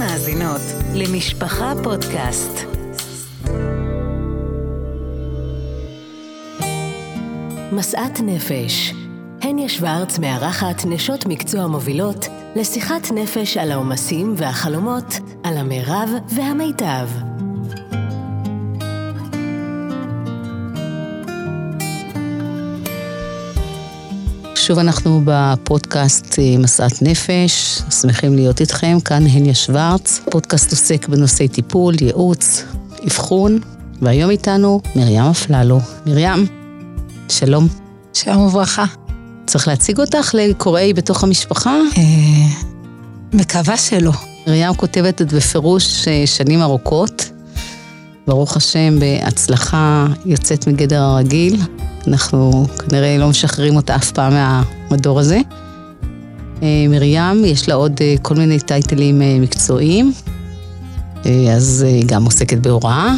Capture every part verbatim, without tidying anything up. מאזינות למשפחה פודקאסט. משאת נפש. הניה שוורץ מארחת נשות מקצוע מובילות לשיחת נפש על העומסים והחלומות, על המרב והמיטב. שוב אנחנו בפודקאסט משאת נפש, שמחים להיות איתכם, כאן הניה שוורץ. פודקאסט עוסק בנושאי טיפול, ייעוץ, אבחון, והיום איתנו מרים אפללו. מרים, שלום. שלום וברכה. צריך להציג אותך לקוראי בתוך המשפחה? מקווה שלא. מרים כותבת את בפירוש שנים ארוכות, ברוך השם בהצלחה יוצאת מגדר הרגיל, אנחנו כנראה לא משחררים אותה אף פעם מהמדור הזה. מרים, יש לה עוד כל מיני טייטלים מקצועיים, אז היא גם עוסקת בהוראה,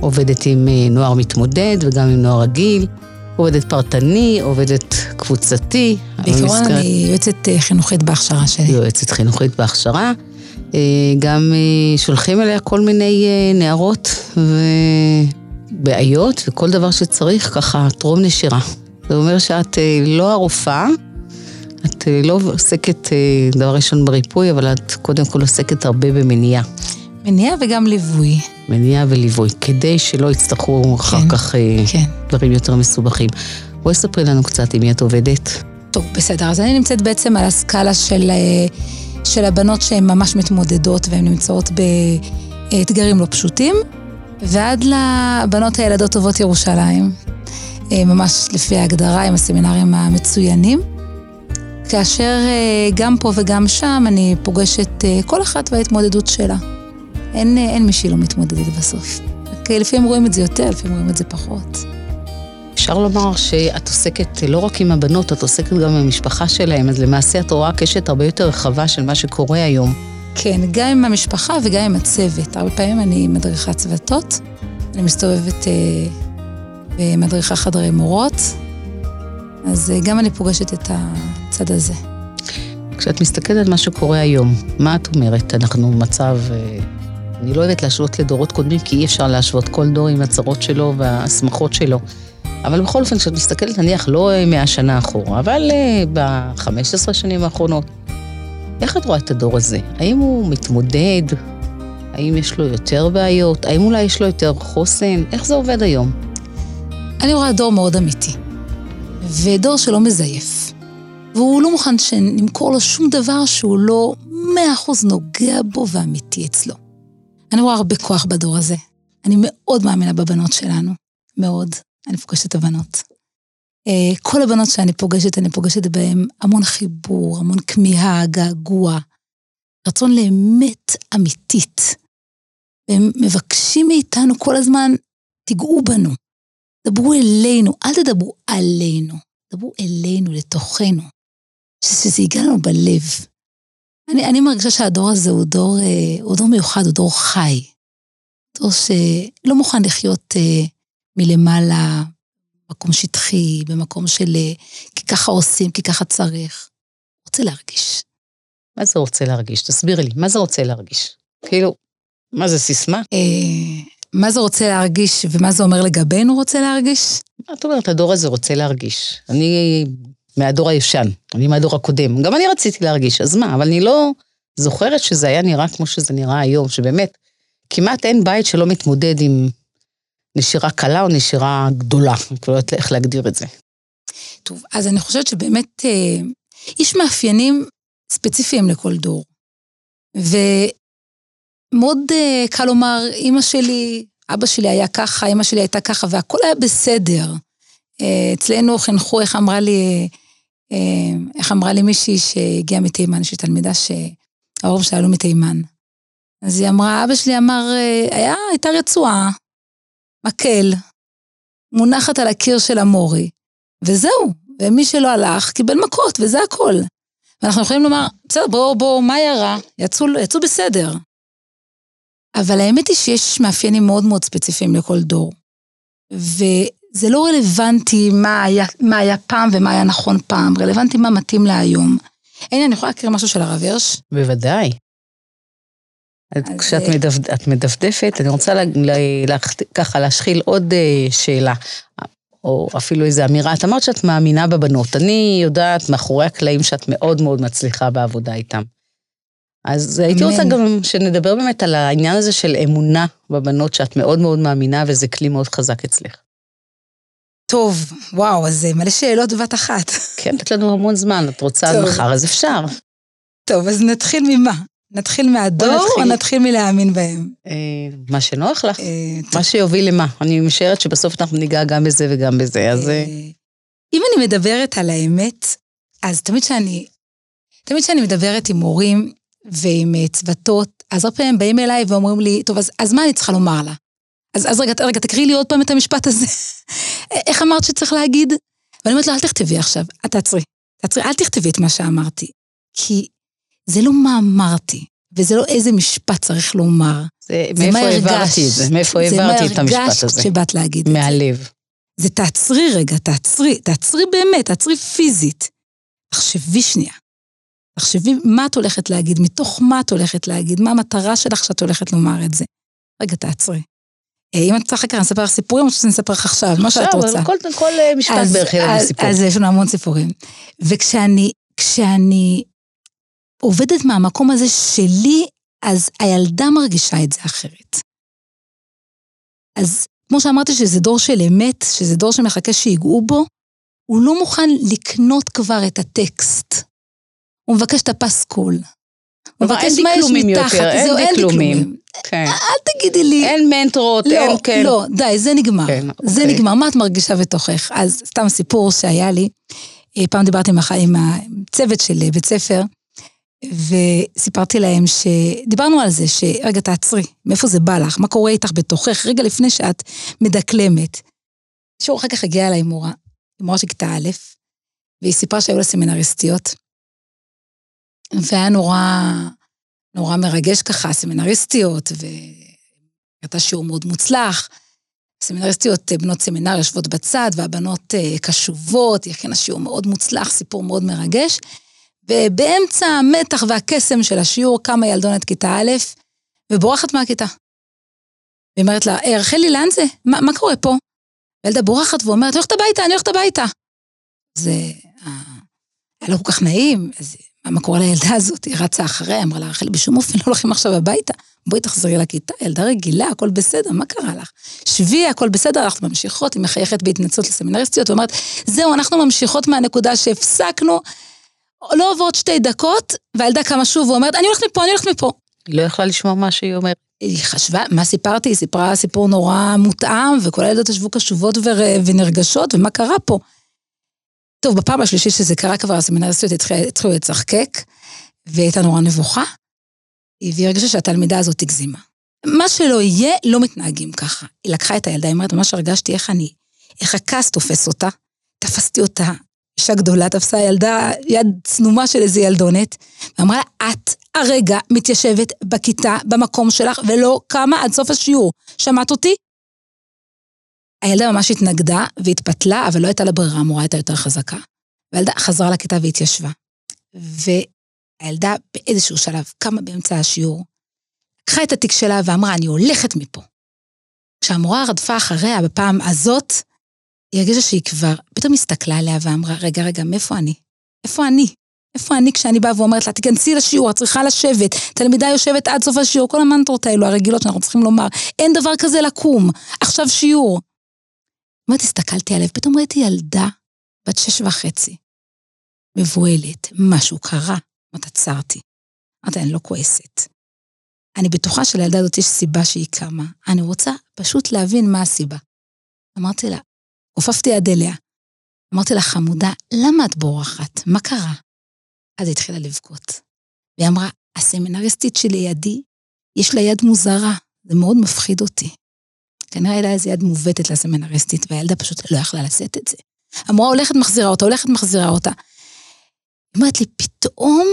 עובדת עם נוער מתמודד וגם עם נוער רגיל, עובדת פרטני, עובדת קבוצתי. בעיקרון אני יועצת חינוכית בהכשרה שלי. יועצת חינוכית בהכשרה, גם שולחים אליה כל מיני נערות ו... בעיות וכל דבר שצריך ככה, טרום נשירה. זה אומר שאת לא הרופאה, את לא עוסקת דבר ראשון בריפוי, אבל את קודם כל עוסקת הרבה במניעה. מניעה וגם ליווי. מניעה וליווי, כדי שלא יצטרכו אחר כן, כך כן. דברים יותר מסובכים. בואי ספרי לנו קצת עם מי את עובדת. טוב, בסדר, אז אני נמצאת בעצם על הסקאלה של, של הבנות שהן ממש מתמודדות, והן נמצאות באתגרים לא פשוטים, ועד לבנות הילדות טובות ירושלים, ממש לפי ההגדרה עם הסמינרים המצוינים, כאשר גם פה וגם שם אני פוגשת כל אחת וההתמודדות שלה. אין, אין מי שהיא לא מתמודדת בסוף. כי לפעמים רואים את זה יותר, לפעמים רואים את זה פחות. אפשר לומר שאת עוסקת לא רק עם הבנות, את עוסקת גם עם המשפחה שלהם, אז למעשה את רואה קשת הרבה יותר רחבה של מה שקורה היום. כן, גם עם המשפחה וגם עם הצוות. הרבה פעמים אני מדריכה צוותות, אני מסתובבת ומדריכה חדרי מורות, אז גם אני פוגשת את הצד הזה. כשאת מסתכלת על מה שקורה היום, מה את אומרת? אנחנו מצב, אני לא יודעת להשוות לדורות קודמים, כי אי אפשר להשוות כל דור עם הצרות שלו והשמחות שלו. אבל בכל אופן, כשאת מסתכלת, נניח, לא מאה שנה אחורה, אבל ב-חמש עשרה שנים האחרונות, איך את רואה את הדור הזה? האם הוא מתמודד? האם יש לו יותר בעיות? האם אולי יש לו יותר חוסן? איך זה עובד היום? אני רואה דור מאוד אמיתי. ודור שלא מזייף. והוא לא מוכן שנמכור לו שום דבר שהוא לא מאה אחוז נוגע בו ואמיתי אצלו. אני רואה הרבה כוח בדור הזה. אני מאוד מאמינה בבנות שלנו. מאוד. אני פוגשת את הבנות. כל הבנות שאני פוגשת, אני פוגשת בהן המון חיבור, המון כמיהה, געגוע, רצון לאמת אמיתית. והם מבקשים מאיתנו כל הזמן, תיגעו בנו, דברו אלינו, אל תדברו עלינו, דברו אלינו, לתוכנו, שזה ייגע לנו בלב. אני, אני מרגישה שהדור הזה הוא דור, הוא דור מיוחד, הוא דור חי, דור שלא מוכן לחיות מלמעלה, במקום שטחי, במקום של כי ככה עושים, כי ככה צריך. רוצה להרגיש. מה זה רוצה להרגיש? תסביר לי, מה זה רוצה להרגיש? כאילו, מה זה סיסמה? מה זה רוצה להרגיש, ומה זה אומר לגבינו רוצה להרגיש? את אומרת, הדור הזה רוצה להרגיש. אני מהדור הישן, אני מהדור הקודם. גם אני רציתי להרגיש, אז מה? אבל אני לא זוכרת שזה היה נראה כמו שזה נראה היום, שבאמת, כמעט אין בית שלא מתמודד עם... נשירה קלה או נשירה גדולה? אני לא יודעת איך להגדיר את זה. טוב, אז אני חושבת שבאמת אה, יש מאפיינים ספציפיים לכל דור. ומאוד אה, קל לומר, אמא שלי, אבא שלי היה ככה, אמא שלי הייתה ככה, והכל היה בסדר. אה, אצלנו חינכו, איך אמרה לי, אה, איך אמרה לי מישהי שהגיעה מתימן, שהיא תלמידה שהרוב שעלו מתימן. אז היא אמרה, אבא שלי אמר, היה, הייתה רצועה, מקל, מונחת על הקיר של המורי, וזהו, ומי שלא הלך, קיבל מכות, וזה הכל. ואנחנו יכולים לומר, בסדר, בואו, בואו, מה ירה? יצאו, יצאו בסדר. אבל האמת היא שיש מאפיינים מאוד מאוד ספציפיים לכל דור, וזה לא רלוונטי מה היה, מה היה פעם ומה היה נכון פעם, רלוונטי מה מתאים להיום. אין, אני יכולה להכיר משהו של הרב הרש? בוודאי. כשאת מדפ... את מדפדפת, אני רוצה לה... לה... ככה להשחיל עוד שאלה, או אפילו איזו אמירה. את אמרת שאת מאמינה בבנות, אני יודעת מאחורי הקלעים שאת מאוד מאוד מצליחה בעבודה איתם. אז הייתי רוצה גם שנדבר באמת על העניין הזה של אמונה בבנות, שאת מאוד מאוד מאמינה, וזה כלי מאוד חזק אצלך. טוב, וואו, אז מלא שאלות בבת אחת. כן, נתת לנו המון זמן, את רוצה עד מחר, אז אפשר. טוב, אז נתחיל ממה? נתחיל מהדור או נתחיל מלהאמין בהם? מה שנוח לך, מה שיוביל למה. אני משערת שבסוף אנחנו ניגע גם בזה וגם בזה, אז... אם אני מדברת על האמת, אז תמיד שאני, תמיד שאני מדברת עם הורים ועם צוותות, אז הרבה פעמים באים אליי ואומרים לי, טוב, אז, אז מה אני צריכה לומר לה? אז, אז רגע, רגע, תקריא לי עוד פעם את המשפט הזה. איך אמרת שצריך להגיד? ואני אומרת לו, אל תכתבי עכשיו, את תעצרי. תעצרי, אל תכתבי את מה שאמרתי. כי זה לא מה אמרתי, וזה לא איזה משפט צריך לומר. זה, זה מאיפה העברתי את זה, מאיפה העברתי את המשפט הזה. זה מה הרגשת להגיד את זה. מהלב. זה תעצרי רגע, תעצרי, תעצרי באמת, תעצרי פיזית. תחשבי שנייה. תחשבי מה את הולכת להגיד, מתוך מה את הולכת להגיד, מה המטרה שלך שאת הולכת לומר את זה. רגע, תעצרי. אם את צריכה כאן, נספר לך סיפורים, או שאני אספר לך עכשיו, מה שאת רוצה. כל משפט בערך ילד סיפור. אז יש לנו המון סיפורים. וכשאני, כשאני עובדת מהמקום הזה שלי, אז הילדה מרגישה את זה אחרת. אז כמו שאמרתי שזה דור של אמת, שזה דור שמחכה שיגעו בו, הוא לא מוכן לקנות כבר את הטקסט. הוא מבקש את הפסקול. הוא מבקש מה יש מתחת, זהו, אין דקלומים. אל תגידי לי. אין מנטרות, אין כן. לא, די, זה נגמר. זה נגמר, מה את מרגישה בתוכך? אז סתם סיפור שהיה לי, פעם דיברתי עם הצוות של בית ספר, וסיפרתי להם שדיברנו על זה, שרגע תעצרי, מאיפה זה בא לך, מה קורה איתך בתוכך, רגע לפני שאת מדקלמת. שור אחר כך הגיעה אליי מורה, מורה של כיתה א', והיא סיפרה שהיו לה סמינריסטיות, והיה נורא, נורא מרגש ככה, סמינריסטיות, והייתה שיעור מאוד מוצלח, סמינריסטיות, בנות סמינר יושבות בצד, והבנות קשובות, יכן השיעור מאוד מוצלח, סיפור מאוד מרגש, ובאמצע המתח והקסם של השיעור, קמה ילדונת כיתה א', ובורחת מהכיתה. והיא אומרת לה, אה, רחלי, לאן זה? מה, מה קורה פה? וילדה בורחת ואומרת, אני הולכת הביתה, אני הולכת הביתה. זה היה לא כל כך נעים, אז מה קורה לילדה הזאת? היא רצה אחריה, אמרה לה, רחל, בשום אופן לא הולכים עכשיו הביתה, בואי תחזרי לכיתה, ילדה רגילה, הכל בסדר, מה קרה לך? שבי, הכל בסדר, אנחנו ממשיכות, היא מחייכת בהתנצלות לסמינריסטיות, ואומרת, זהו, אנחנו ממשיכות מהנקודה שהפסקנו, לא עוברות שתי דקות, והילדה קמה שוב, ואומרת, אני הולכת מפה, אני הולכת מפה. היא לא יכלה לשמוע מה שהיא אומרת. היא חשבה, מה סיפרתי? היא סיפרה סיפור נורא מותאם, וכל הילדות ישבו קשובות ונרגשות, ומה קרה פה? טוב, בפעם השלישית שזה קרה כבר, הסמינריסטיות התחילו לצחקק, והייתה נורא נבוכה, והיא הרגשה שהתלמידה הזאת תגזימה. מה שלא יהיה, לא מתנהגים ככה. היא לקחה את הילדה, היא אומרת, ממש הרגשתי איך אני, איך הכעס תופס אותה, תפסתי אותה, אישה גדולה, תפסה ילדה, יד צנומה של איזה ילדונת, ואמרה לה, את הרגע מתיישבת בכיתה, במקום שלך, ולא קמה עד סוף השיעור. שמעת אותי? הילדה ממש התנגדה והתפתלה, אבל לא הייתה לה ברירה, המורה הייתה יותר חזקה. והילדה חזרה לכיתה והתיישבה. והילדה באיזשהו שלב, קמה באמצע השיעור, לקחה את התיק שלה ואמרה, אני הולכת מפה. כשהמורה רדפה אחריה בפעם הזאת, היא הרגישה שהיא כבר, פתאום הסתכלה עליה ואמרה, רגע, רגע, מאיפה אני? איפה אני? איפה אני כשאני באה ואומרת לה, תיכנסי לשיעור, את צריכה לשבת, תלמידה יושבת עד סוף השיעור, כל המנטרות האלו הרגילות שאנחנו צריכים לומר, אין דבר כזה לקום, עכשיו שיעור. באמת הסתכלתי עליו, פתאום ראיתי ילדה, בת שש וחצי, מבועלת, משהו קרה, באמת עצרתי, אמרתי, אני לא כועסת. אני בטוחה שלילדה הזאת יש סיבה שהיא קמה, אני רוצה פשוט להבין מה הסיבה. אמרתי לה, הופפתי יד אליה, אמרתי לה, חמודה, למה את בורחת? מה קרה? אז היא התחילה לבכות, והיא אמרה, הסמינריסטית שלידי, יש לה יד מוזרה, זה מאוד מפחיד אותי. כנראה הייתה איזו יד מובטת לסמינריסטית, והילדה פשוט לא יכלה לשאת את זה. המורה הולכת מחזירה אותה, הולכת מחזירה אותה. היא אומרת לי, פתאום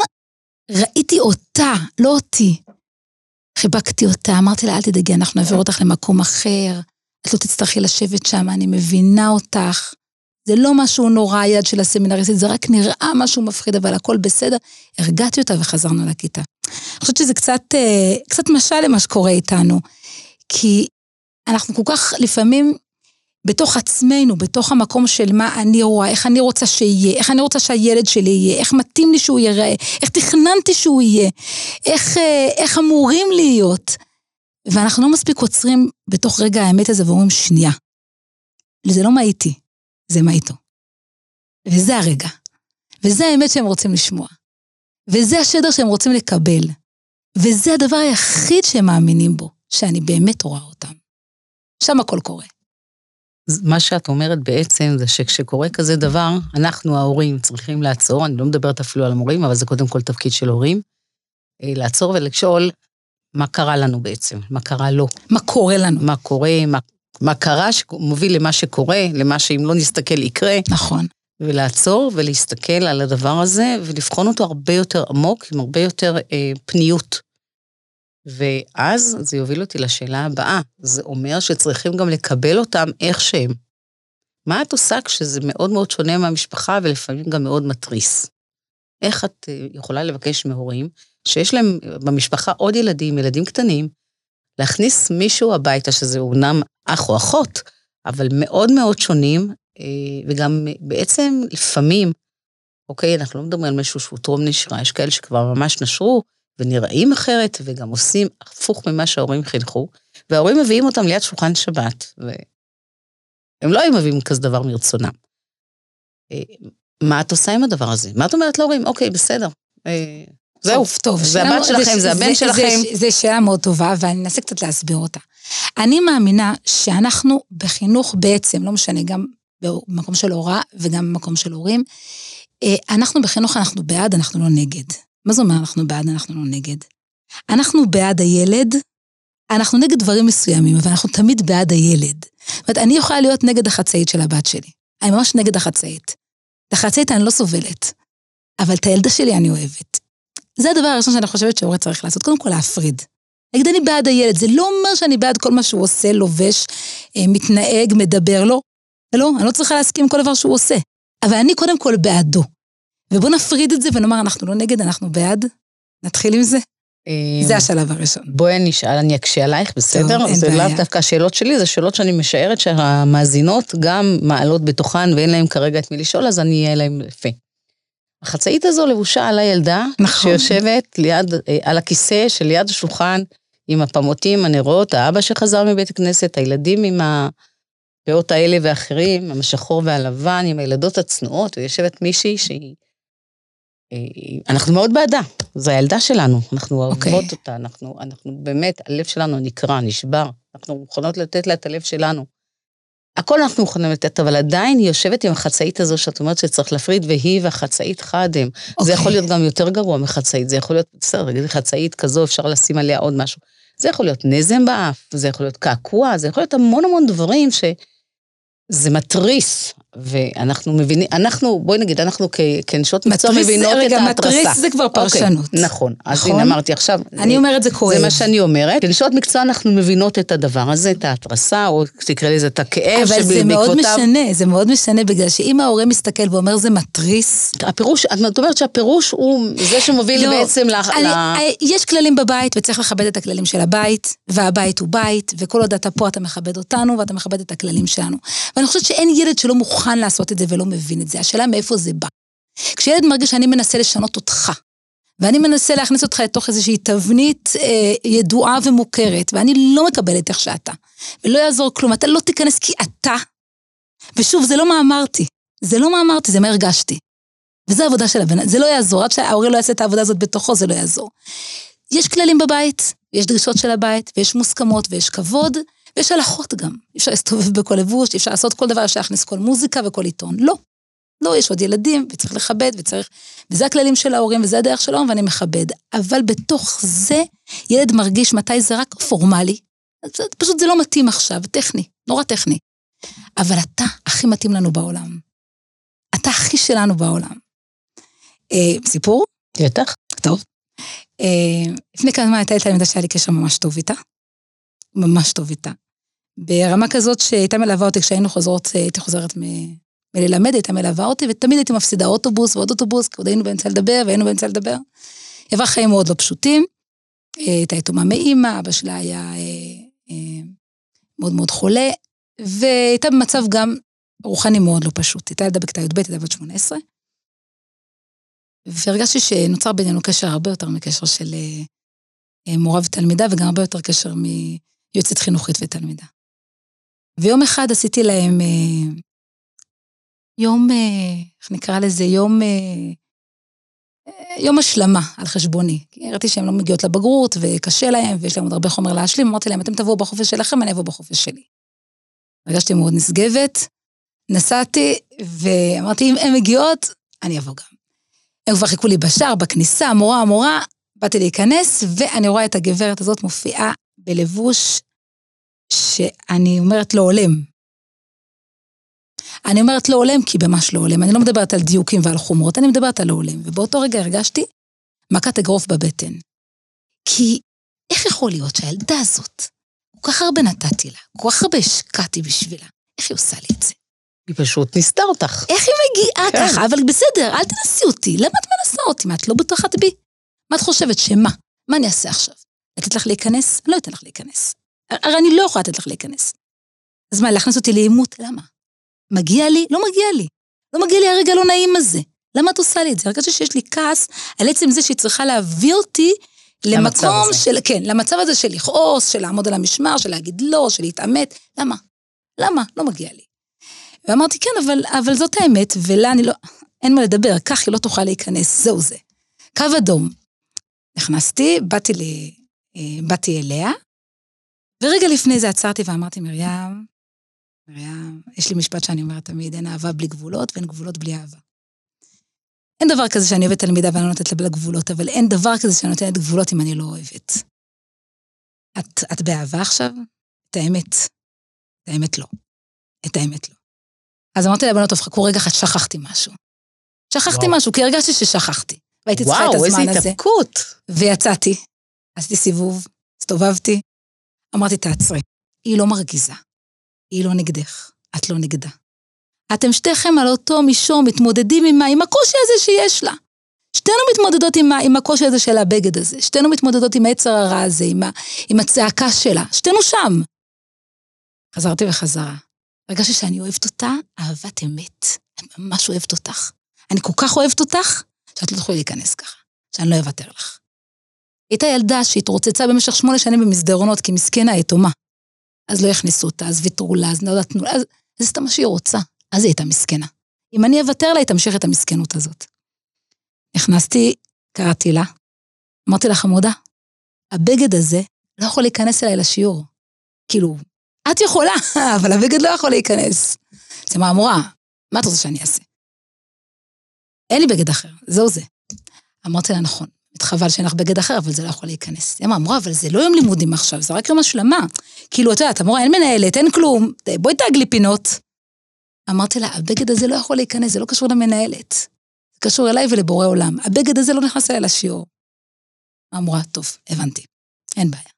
ראיתי אותה, לא אותי. חיבקתי אותה, אמרתי לה, אל תדאגי, אנחנו נעביר אותך למקום אחר, את לא תצטרכי לשבת שם, אני מבינה אותך, זה לא משהו נורא יד של הסמינריסטית, זה רק נראה משהו מפחיד, אבל הכל בסדר, הרגעתי אותה וחזרנו לכיתה. אני חושבת שזה קצת, קצת משל למה שקורה איתנו, כי אנחנו כל כך לפעמים בתוך עצמנו, בתוך המקום של מה אני רואה, איך אני רוצה שיהיה, איך אני רוצה שהילד שלי יהיה, איך מתאים לי שהוא יראה, איך תכננתי שהוא יהיה, איך, איך אמורים להיות, ואנחנו לא מספיק עוצרים בתוך רגע האמת הזה ואומרים שנייה, זה לא מה איתי, זה מה איתו, וזה הרגע, וזה האמת שהם רוצים לשמוע, וזה השדר שהם רוצים לקבל, וזה הדבר היחיד שהם מאמינים בו, שאני באמת רואה אותם, שם הכל קורה. מה שאת אומרת בעצם זה שכשקורה כזה דבר, אנחנו ההורים צריכים לעצור, אני לא מדברת אפילו על המורים, אבל זה קודם כל תפקיד של הורים, לעצור ולשאול מה קרה לנו בעצם, מה קרה לו. מה קורה לנו. מה קורה, מה, מה קרה שמוביל למה שקורה, למה שאם לא נסתכל יקרה. נכון. ולעצור ולהסתכל על הדבר הזה, ולבחון אותו הרבה יותר עמוק, עם הרבה יותר אה, פניות. ואז זה יוביל אותי לשאלה הבאה, זה אומר שצריכים גם לקבל אותם איך שהם. מה את עושה כשזה מאוד מאוד שונה מהמשפחה ולפעמים גם מאוד מטריס? איך את יכולה לבקש מהורים שיש להם במשפחה עוד ילדים, ילדים קטנים, להכניס מישהו הביתה שזה אומנם אח או אחות, אבל מאוד מאוד שונים, וגם בעצם לפעמים, אוקיי, אנחנו לא מדברים על משהו שהוא טרום נשרה, יש כאלה שכבר ממש נשרו, ונראים אחרת, וגם עושים הפוך ממה שההורים חינכו, וההורים מביאים אותם ליד שולחן שבת, והם לא היו מביאים כזה דבר מרצונם. מה את עושה עם הדבר הזה? מה את אומרת להורים? אוקיי, בסדר. זהו, טוב. זה הבת שלכם, זה הבן שלכם. זה שאלה מאוד טובה, ואני אנסה קצת להסביר אותה. אני מאמינה שאנחנו בחינוך בעצם, לא משנה, גם במקום של הוראה, וגם במקום של הורים, אנחנו בחינוך, אנחנו בעד, אנחנו לא נגד. מה זאת אומרת? אנחנו בעד, אנחנו לא נגד. אנחנו בעד הילד, אנחנו נגד דברים מסוימים, אבל אנחנו תמיד בעד הילד. זאת אומרת, אני יכולה להיות נגד החצאית של הבת שלי. אני ממש נגד החצאית. את החצאית אני לא סובלת, אבל את הילדה שלי אני אוהבת. זה הדבר הראשון שאני חושבת שההורה צריך לעשות, קודם כל להפריד. נגד אני בעד הילד, זה לא אומר שאני בעד כל מה שהוא עושה, לובש, מתנהג, מדבר, לא. לא, אני לא צריכה להסכים עם כל דבר שהוא עושה, אבל אני קודם כל בעדו. ובוא נפריד את זה ונאמר, אנחנו לא נגד, אנחנו בעד. נתחיל עם זה. זה השלב הראשון. בואי נשאל, אני אקשה עלייך, בסדר? זה לאו דווקא השאלות שלי, זה שאלות שאני משערת שהמאזינות גם מעלות בתוכן, ואין להם כרגע את מי לשאול, אז אני אהיה להם יפה. החצאית הזו לבושה על הילדה, שיושבת על הכיסא שליד השולחן, עם הפמותים, הנרות, האבא שחזר מבית הכנסת, הילדים עם הפאות האלה ואחרים, עם השחור והלבן, עם הילדות הצנועות, ויושבת מישהי שהיא אנחנו מאוד בעדה, זו הילדה שלנו, אנחנו אוהבות אותה, אנחנו, אנחנו באמת, הלב שלנו נקרע, נשבר, אנחנו מוכנות לתת לה את הלב שלנו. הכל אנחנו מוכנות לתת, אבל עדיין היא יושבת עם החצאית הזו, שאת אומרת שצריך להפריד, והיא והחצאית חדם. זה יכול להיות גם יותר גרוע מחצאית, זה יכול להיות, בסדר, חצאית כזו, אפשר לשים עליה עוד משהו. זה יכול להיות נזם באף, זה יכול להיות קעקוע, זה יכול להיות המון המון דברים ש... זה מטריס, ואנחנו מבינים, אנחנו, בואי נגיד, אנחנו כנשות מצוא מבינות את ההתרסה. מטריס זה כבר פרשנות. נכון, אז הנה אמרתי עכשיו. אני אומרת זה כואב. זה מה שאני אומרת. כנשות מקצוע אנחנו מבינות את הדבר הזה, את ההתרסה, או תקרא לזה את הכאב. אבל זה מאוד משנה, זה מאוד משנה, בגלל שאם ההורה מסתכל ואומר זה מטריס. הפירוש, את אומרת שהפירוש הוא זה שמוביל בעצם ל... יש כללים בבית, וצריך לכבד את הכללים של הבית, והבית הוא בית, וכל עוד אתה פה אתה מכבד אותנו, ואתה מכבד את הכללים שלנו. ואני חושבת שאין ילד שלא מוכן לעשות את זה ולא מבין את זה. השאלה מאיפה זה בא. כשילד מרגיש שאני מנסה לשנות אותך, ואני מנסה להכניס אותך לתוך איזושהי תבנית אה, ידועה ומוכרת, ואני לא מקבלת איך שאתה, ולא יעזור כלום, אתה לא תיכנס כי אתה, ושוב, זה לא מה אמרתי, זה לא מה אמרתי, זה מה הרגשתי. וזו העבודה של הבן, זה לא יעזור, עד שההורי לא יעשה את העבודה הזאת בתוכו, זה לא יעזור. יש כללים בבית, יש דרישות של הבית, ויש מוסכמות, ויש כבוד, ויש הלכות גם, אפשר להסתובב בכל לבוש, אפשר לעשות כל דבר, אפשר להכניס כל מוזיקה וכל עיתון, לא, לא, יש עוד ילדים, וצריך לכבד, וצריך, וזה הכללים של ההורים, וזה הדרך שלהם, ואני מכבד, אבל בתוך זה, ילד מרגיש מתי זה רק פורמלי, פשוט זה לא מתאים עכשיו, טכני, נורא טכני, אבל אתה הכי מתאים לנו בעולם, אתה הכי שלנו בעולם. אה, סיפור? בטח. טוב. אה, לפני כמה זמן הייתה לי תלמידה שהיה לי קשר ממש טוב איתה, ממש טוב איתה. ברמה כזאת שהייתה מלווה אותי, כשהיינו חוזרות, הייתי חוזרת וללמד, הייתה מלווה אותי, ותמיד הייתי מפסידה אוטובוס ועוד אוטובוס, כי עוד היינו באמצע לדבר, והיינו באמצע לדבר. עבר חיים מאוד לא פשוטים, הייתה יתומה מאמא, אבא שלה היה מאוד מאוד חולה, והייתה במצב גם רוחני מאוד לא פשוט. הייתה ילדה בכיתה י"ב, הייתה בת שמונה עשרה, והרגשתי שנוצר בינינו קשר הרבה יותר מקשר של מורה ותלמידה, וגם הרבה יותר קשר מיועצת חינוכית ותלמידה. ויום אחד עשיתי להם יום, איך נקרא לזה, יום, יום השלמה על חשבוני. ראיתי שהן לא מגיעות לבגרות, וקשה להן, ויש להן עוד הרבה חומר להשלים. אמרתי להן, אתם תבואו בחופש שלכם, אני אבוא בחופש שלי. הרגשתי מאוד נסגבת, נסעתי, ואמרתי, אם הן מגיעות, אני אבוא גם. הם כבר חיכו לי בשער, בכניסה, המורה, המורה, באתי להיכנס, ואני רואה את הגברת הזאת מופיעה בלבוש שאני אומרת לא עולם. אני אומרת לא עולם, כי ממש לא עולם. אני לא מדברת על דיוקים ועל חומרות, אני מדברת על לא עולם. ובאותו רגע הרגשתי מכת אגרוף בבטן. כי איך יכול להיות שהילדה הזאת, כל כך הרבה נתתי לה, כל כך הרבה השקעתי בשבילה, איך היא עושה לי את זה? היא פשוט ניסתה אותך. איך היא מגיעה כן. ככה? אבל בסדר, אל תנסי אותי. למה את מנסה אותי? מה את לא בטוחת בי? מה את חושבת שמה? מה אני אעשה עכשיו? לתת לך להיכנס? אני לא אתן לך להיכנס. הרי אני לא יכולה לתת לך להיכנס. אז מה, להכנס אותי לאימות? למה? מגיע לי? לא מגיע לי. לא מגיע לי הרגע לא נעים הזה. למה את עושה לי את זה? הרגשתי שיש לי כעס על עצם זה שהיא צריכה להעביר אותי למקום של, כן, למצב הזה של לכעוס, של לעמוד על המשמר, של להגיד לא, של להתאמת. למה? למה? לא מגיע לי. ואמרתי, כן, אבל, אבל זאת האמת, ולה אני לא, אין מה לדבר, כך היא לא תוכל להיכנס, זהו זה. קו אדום. נכנסתי, באתי, ל, באתי אליה, ורגע לפני זה עצרתי ואמרתי, מרים, מרים, יש לי משפט שאני אומרת תמיד, אין אהבה בלי גבולות, ואין גבולות בלי אהבה. אין דבר כזה שאני אוהבת תלמידה, ואני לא נותנת לה בלי גבולות, אבל אין דבר כזה שאני נותנת גבולות אם אני לא אוהבת. את, את באהבה עכשיו? את האמת. את האמת לא. את האמת לא. אז אמרתי לבנות, טוב, חכו רגע, שכחתי משהו. שכחתי משהו, כי הרגשתי ששכחתי. והייתי צריכה את הזמן הזה. וואו, איזה התאפקות. ויצאתי, עשיתי סיבוב, הסתובבתי, אמרתי, תעצרי. היא לא מרגיזה. היא לא נגדך. את לא נגדה. אתם שתיכם על אותו מישום, מתמודדים עם מה, עם הקושי הזה שיש לה. שתינו מתמודדות עם מה, עם הקושי הזה של הבגד הזה. שתינו מתמודדות עם היצר הרע הזה, עם, ה, עם הצעקה שלה. שתינו שם. חזרתי וחזרה. הרגשתי שאני אוהבת אותה, אהבת אמת. אני ממש אוהבת אותך. אני כל כך אוהבת אותך, שאת לא תוכלי להיכנס ככה. שאני לא אוותר לך. הייתה ילדה שהתרוצצה במשך שמונה שנים במסדרונות, כי מסכנה, יתומה. אז לא יכנסו אותה, אז ויתרו לה, אז נדעתנו לה, אז זאת מה שהיא רוצה. אז היא הייתה מסכנה. אם אני אוותר לה, היא תמשיך את המסכנות הזאת. נכנסתי, קראתי לה, אמרתי לה, חמודה, הבגד הזה לא יכול להיכנס אליי לשיעור. כאילו, את יכולה, אבל הבגד לא יכול להיכנס. זה מה אמורה, מה את רוצה שאני אעשה? אין לי בגד אחר, זהו זה. אמרתי לה, נכון, מתחבל שאין לך בגד אחר, אבל זה לא יכול להיכנס. זה מה אמורה, אבל זה לא יום לימודים עכשיו, זה רק יום השלמה. כאילו, את יודעת, אמורה, אין מנהלת, אין כלום, בואי תעגלי פינות. אמרתי לה, הבגד הזה לא יכול להיכנס, זה לא קשור למנהלת. זה קשור אליי ולבורא עולם. הבגד הזה לא נכנס אליי לשיעור. אמורה, טוב, הבנתי. אין בעיה.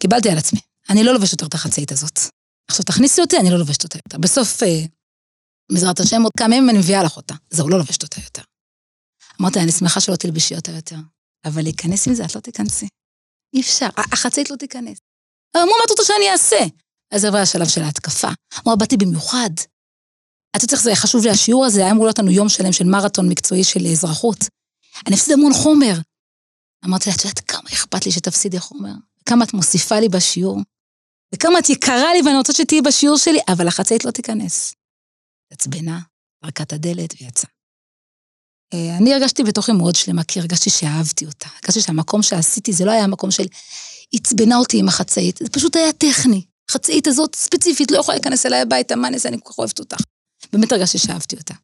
קיבלתי על עצמי. אני לא לובשת יותר את החצאית הזאת. עכשיו תכניסי אותי, אני לא לובשת אותה יותר. בסוף, מזרת השם עוד כמה ימים אני מביאה לך אותה. זהו, לא לובשת אותה יותר. אמרתי, אני שמחה שלא תלבשי אותה יותר. אבל להיכנס עם זה, את לא תיכנסי. אי אפשר, החצאית לא תיכנס. אבל אמרו, מה את רוצה שאני אעשה? אז עברה השלב של ההתקפה. אמרו, באתי במיוחד. אתה צריך, זה חשוב לי, השיעור הזה, היה אמרו אותנו יום שלם של מרתון מקצועי של אזרחות. אני הפסיד המון חומר. אמרתי לה, את יודעת כמה אכפת לי שתפסידי חומר? כמה את מוסיפה לי בשיעור? וכמה את יקרה לי ואני רוצה שתהיי בשיעור שלי, אבל החצאית לא תיכנס. עצבנה, פרקת הדלת ויצא. אני הרגשתי בתוכי מאוד שלמה, כי הרגשתי שאהבתי אותה. הרגשתי שהמקום שעשיתי, זה לא היה המקום של עצבנה אותי עם החצאית, זה פשוט היה טכני. החצאית הזאת ספציפית לא יכולה להיכנס אליי הביתה, מה נעשה, אני כל כך אוהבת אותך. באמת הרגשתי שאהבתי אותה.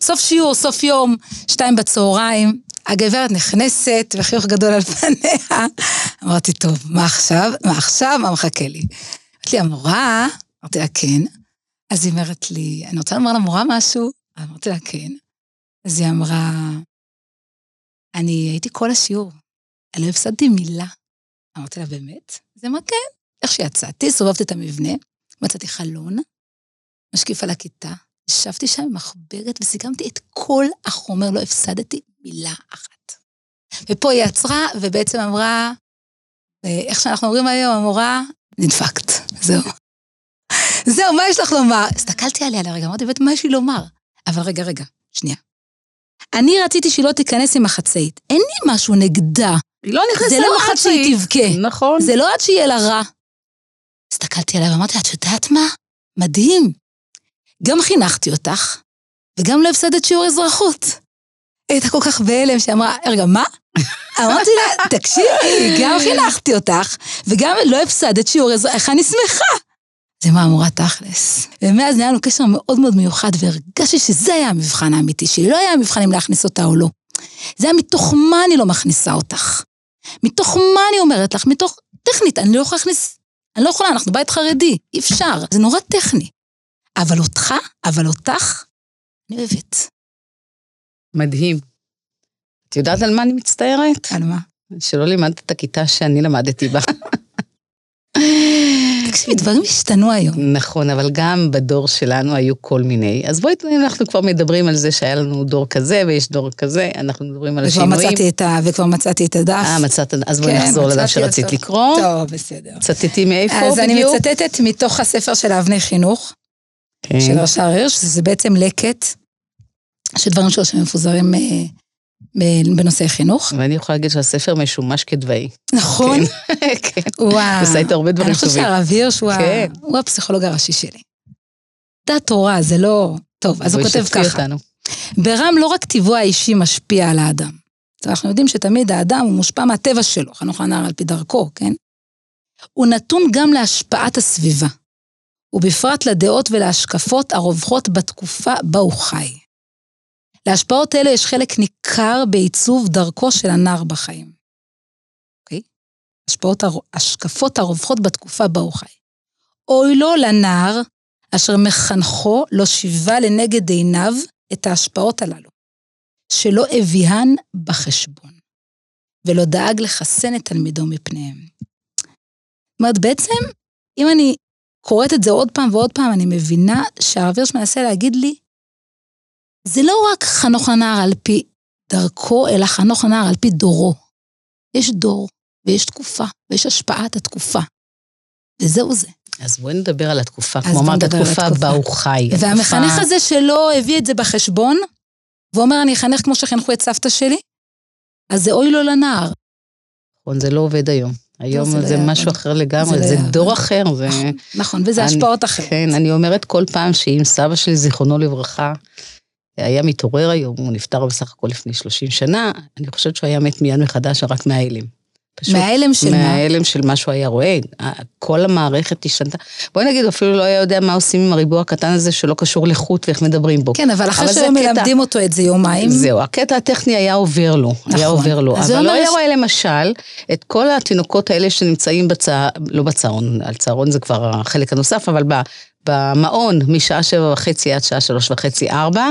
סוף שיעור, סוף יום, שתיים בצהריים, הגברת נכנסת, וחיוך גדול על פניה. אמרתי, טוב, מה עכשיו? מה עכשיו? מה מחכה לי? אמרתי לי, המורה, אמרתי לה, כן. אז היא אמרת לי, אני רוצה לומר למורה משהו? אמרתי לה, כן. אז היא אמרה, אני הייתי כל השיעור, אני לא הפסדתי מילה. אמרתי לה, באמת? זה מה כן? איך שיצאתי, סובבתי את המבנה, מצאתי חלון, משקיף על הכיתה, ישבתי שם מחברת וסיכמתי את כל החומר, לא הפסדתי מילה אחת. ופה היא עצרה ובעצם אמרה, איך שאנחנו אומרים היום, המורה, נדפקת, זהו. זהו, מה יש לך לומר? הסתכלתי עליה לרגע, אמרתי, באמת, מה יש לי לומר? אבל רגע, רגע, שנייה. אני רציתי שהיא לא תיכנס עם החצאית. אין לי משהו נגדה. היא לא נכנסה עם החצאית. זה לא עד שהיא תבכה. נכון. זה לא עד שיהיה לה רע. הסתכלתי עליה ואמרתי, את יודעת מה? מדהים. גם חינכתי אותך, וגם לא הפסדת שיעור אזרחות. הייתה כל כך בהלם שאמרה, רגע, מה? אמרתי לה, תקשיבי, גם חינכתי אותך, וגם לא הפסדת שיעור אזרחות. איך אני שמחה. זה מה אמורה תכלס. ומאז היה לנו קשר מאוד מאוד מיוחד, והרגשתי שזה היה המבחן האמיתי, שלא היה המבחן אם להכניס אותה או לא. זה היה מתוך מה אני לא מכניסה אותך. מתוך מה אני אומרת לך, מתוך טכנית, אני לא יכולה להכניס, אני לא יכולה, אנחנו בית חרדי, אי אפשר, זה נורא טכני. אבל אותך, אבל אותך, אני אוהבת. מדהים. את יודעת על מה אני מצטערת? על מה? שלא לימדת את הכיתה שאני למדתי בה. תקשיבי, דברים השתנו היום. נכון, אבל גם בדור שלנו היו כל מיני. אז בואי, אנחנו כבר מדברים על זה שהיה לנו דור כזה ויש דור כזה, אנחנו מדברים על השינויים. וכבר מצאתי את ה... וכבר מצאתי את הדף. אה, מצאת... אז בואי נחזור לדף שרצית לקרוא. טוב, בסדר. צטטי מאיפה בדיוק? אז אני מצטטת מתוך הספר של אבני חינוך, של הרש"ר הירש, שזה בעצם לקט, שדברים שלו שמפוזרים בנושא חינוך. ואני יכולה להגיד שהספר משומש כדוואי. נכון. כן. וואו. עושה איתה הרבה דברים טובים. אני חושב שהרב הירש הוא הפסיכולוג הראשי שלי. דת תורה, זה לא... טוב, אז הוא כותב ככה. ברם לא רק טבעו האישי משפיע על האדם. אנחנו יודעים שתמיד האדם הוא מושפע מהטבע שלו, חנוך הנער על פי דרכו, כן? הוא נתון גם להשפעת הסביבה, ובפרט לדעות ולהשקפות הרווחות בתקופה בה הוא חי. להשפעות אלה יש חלק ניכר בעיצוב דרכו של הנער בחיים. אוקיי? השפעות השקפות הרווחות בתקופה בה הוא חי. אוי לו לנער אשר מחנכו לא שיבה לנגד עיניו את ההשפעות הללו, שלא הביאן בחשבון, ולא דאג לחסן את תלמידו מפניהם. זאת אומרת, בעצם, אם אני קוראת את זה עוד פעם ועוד פעם, אני מבינה שהרב הירש מנסה להגיד לי, זה לא רק חנוך הנער על פי דרכו, אלא חנוך הנער על פי דורו. יש דור, ויש תקופה, ויש השפעת התקופה. וזהו זה. אז בואי נדבר על התקופה, כמו אמרת, התקופה בה הוא חי. והמחנך הזה שלא הביא את זה בחשבון, ואומר, אני אחנך כמו שחנכו את סבתא שלי, אז זה אוי לו לנער. נכון, זה לא עובד היום. היום זה משהו אחר לגמרי, זה דור אחר. נכון, וזה השפעות אחרת. כן, אני אומרת כל פעם שאם סבא שלי זיכרונו לברכה, היה מתעורר היום, הוא נפטר בסך הכל לפני שלושים שנה, אני חושבת שהוא היה מת מיד מחדש רק מהאלם. מהאלם של מה? מהאלם של מה שהוא היה רואה, כל המערכת השתנתה. בואי נגיד, אפילו לא היה יודע מה עושים עם הריבוע הקטן הזה, שלא קשור לחוט ואיך מדברים בו. כן, אבל אחרי שהם מלמדים אותו את זה יומיים. זהו, הקטע הטכני היה עובר לו, היה עובר לו, אבל לא היה רואה למשל, את כל התינוקות האלה שנמצאים בצהרון, לא בצהרון, על צהרון זה כבר החלק הנוסף, אבל במעון, משעה שבע וחצי עד שעה שלוש וחצי ארבע,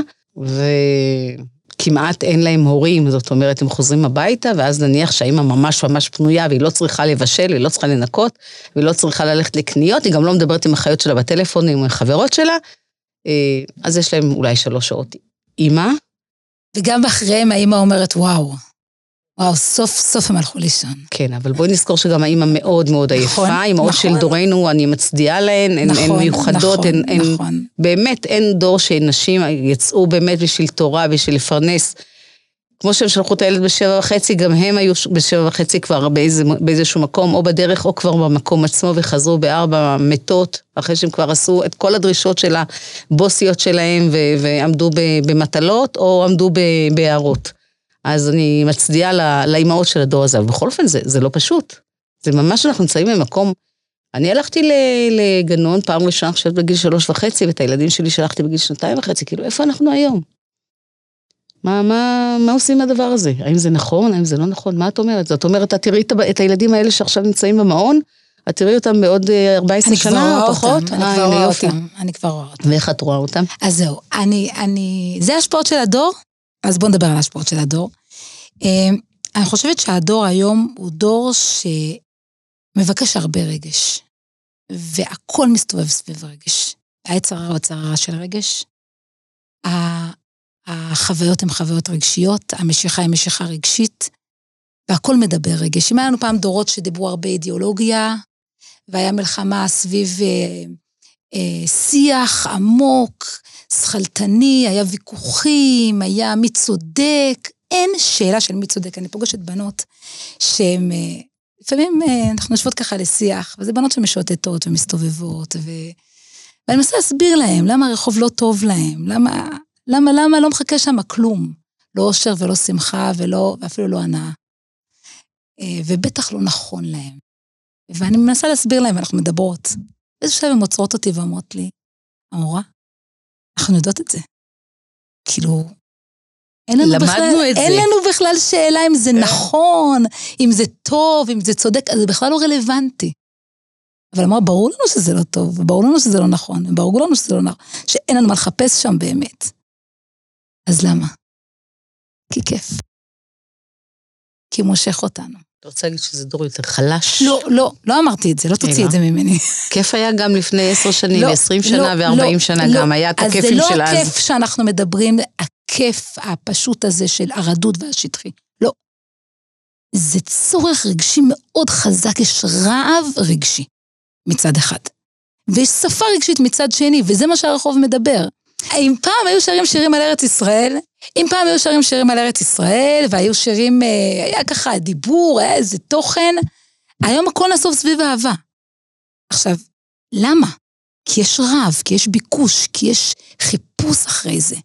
וכמעט אין להם הורים, זאת אומרת, הם חוזרים הביתה, ואז נניח שהאימא ממש ממש פנויה, והיא לא צריכה לבשל, והיא לא צריכה לנקות, והיא לא צריכה ללכת לקניות, היא גם לא מדברת עם החיות שלה בטלפון, עם החברות שלה, אז יש להם אולי שלוש שעות אימא. וגם אחריהם האימא אומרת, וואו, וואו, סוף סוף הם הלכו לישון. כן, אבל בואי נזכור שגם האימא מאוד מאוד עייפה, אמאות של דורנו, אני מצדיעה להן, הן מיוחדות, באמת אין דור שנשים יצאו באמת בשביל תורה, בשביל לפרנס. כמו שהם שלחו את הילד בשבע וחצי, גם הם היו בשבע וחצי כבר באיזשהו מקום, או בדרך או כבר במקום עצמו, וחזרו בארבע מתות, אחרי שהם כבר עשו את כל הדרישות של הבוסיות שלהם, ועמדו במטלות, או עמדו בהערות. אז אני מצדיעה לא, לאימהות של הדור הזה, אבל בכל אופן זה, זה לא פשוט. זה ממש אנחנו נמצאים במקום, אני הלכתי לגנון פעם ראשונה, אני חושבת בגיל שלוש וחצי, ואת הילדים שלי שלחתי בגיל שנתיים וחצי, כאילו איפה אנחנו היום? מה, מה, מה עושים הדבר הזה? האם זה נכון, האם זה לא נכון? מה את אומרת? זאת אומרת, את תראי את הילדים האלה שעכשיו נמצאים במעון, את תראי אותם בעוד ארבע עשרה שנה או פחות? אני כבר רואה אותם, אני כבר רואה אותם. ואיך את רואה אותם? אז זהו, אני, אני... זה השפעות של הדור? אז בואו נדבר על ההשפעות של הדור. אני חושבת שהדור היום הוא דור שמבקש הרבה רגש, והכל מסתובב סביב רגש. היצר הרע של רגש, החוויות הן חוויות רגשיות, המשיכה היא משיכה רגשית, והכל מדבר רגש. אם היה לנו פעם דורות שדיברו הרבה אידיאולוגיה, והיה מלחמה סביב אה, אה, שיח עמוק, שחלטני, היה ויכוחים, היה מי צודק, אין שאלה של מי צודק. אני פוגשת בנות שהן, אה, לפעמים אה, אנחנו נשבות ככה לשיח, וזה בנות שמשוטטות ומסתובבות, ו... ואני מנסה להסביר להם, למה הרחוב לא טוב להם, למה, למה, למה לא מחכה שם כלום, לא אושר ולא שמחה, ולא, ואפילו לא ענה, ובטח לא נכון להם. ואני מנסה להסביר להם, ואנחנו מדברות. איזו שלב הן עוצרות אותי ואומרות לי, המורה, אנחנו יודעות את זה. כאילו, אין לנו, בכלל, אין לנו בכלל שאלה אם זה נכון, אם זה טוב, אם זה צודק, אז זה בכלל לא רלוונטי. אבל אמרה, ברור לנו שזה לא טוב, ברור לנו שזה לא נכון, ברור לנו שזה לא נכון, שאין לנו מה לחפש שם באמת. אז למה? כי כיף. כי מושך אותנו. אתה רוצה להגיד שזה דור יותר חלש? לא, לא, לא אמרתי את זה, לא תוציא את זה ממני. כיף היה גם לפני עשר שנים, עשרים שנה וארבעים שנה גם, היה את הכיפים של אז. אז זה לא הכיף שאנחנו מדברים, הכיף הפשוט הזה של הרדוד והשטחי. לא. זה צורך רגשי מאוד חזק, יש רעב רגשי. מצד אחד. ויש שפה רגשית מצד שני, וזה מה שהרחוב מדבר. אם פעם היו שרים שירים על ארץ ישראל, אם פעם היו שרים שירים על ארץ ישראל, והיו שירים, היה ככה, דיבור, היה איזה תוכן, היום הכל נסוף סביב אהבה. עכשיו, למה? כי יש רב, כי יש ביקוש, כי יש חיפוש אחרי זה.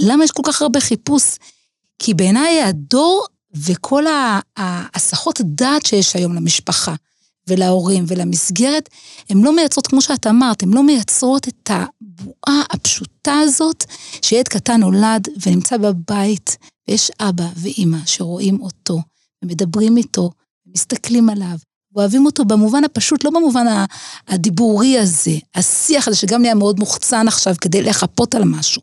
למה יש כל כך הרבה חיפוש? כי בעיניי הדור, וכל ההסחות דעת שיש היום למשפחה, ולהורים ולמסגרת, הן לא מייצרות, כמו שאת אמרת, הן לא מייצרות את הבועה הפשוטה הזאת, שילד קטן נולד ונמצא בבית, ויש אבא ואימא שרואים אותו, ומדברים איתו, ומסתכלים עליו, ואוהבים אותו במובן הפשוט, לא במובן הדיבורי הזה, השיח הזה שגם נהיה מאוד מוחצן עכשיו, כדי לחפות על משהו.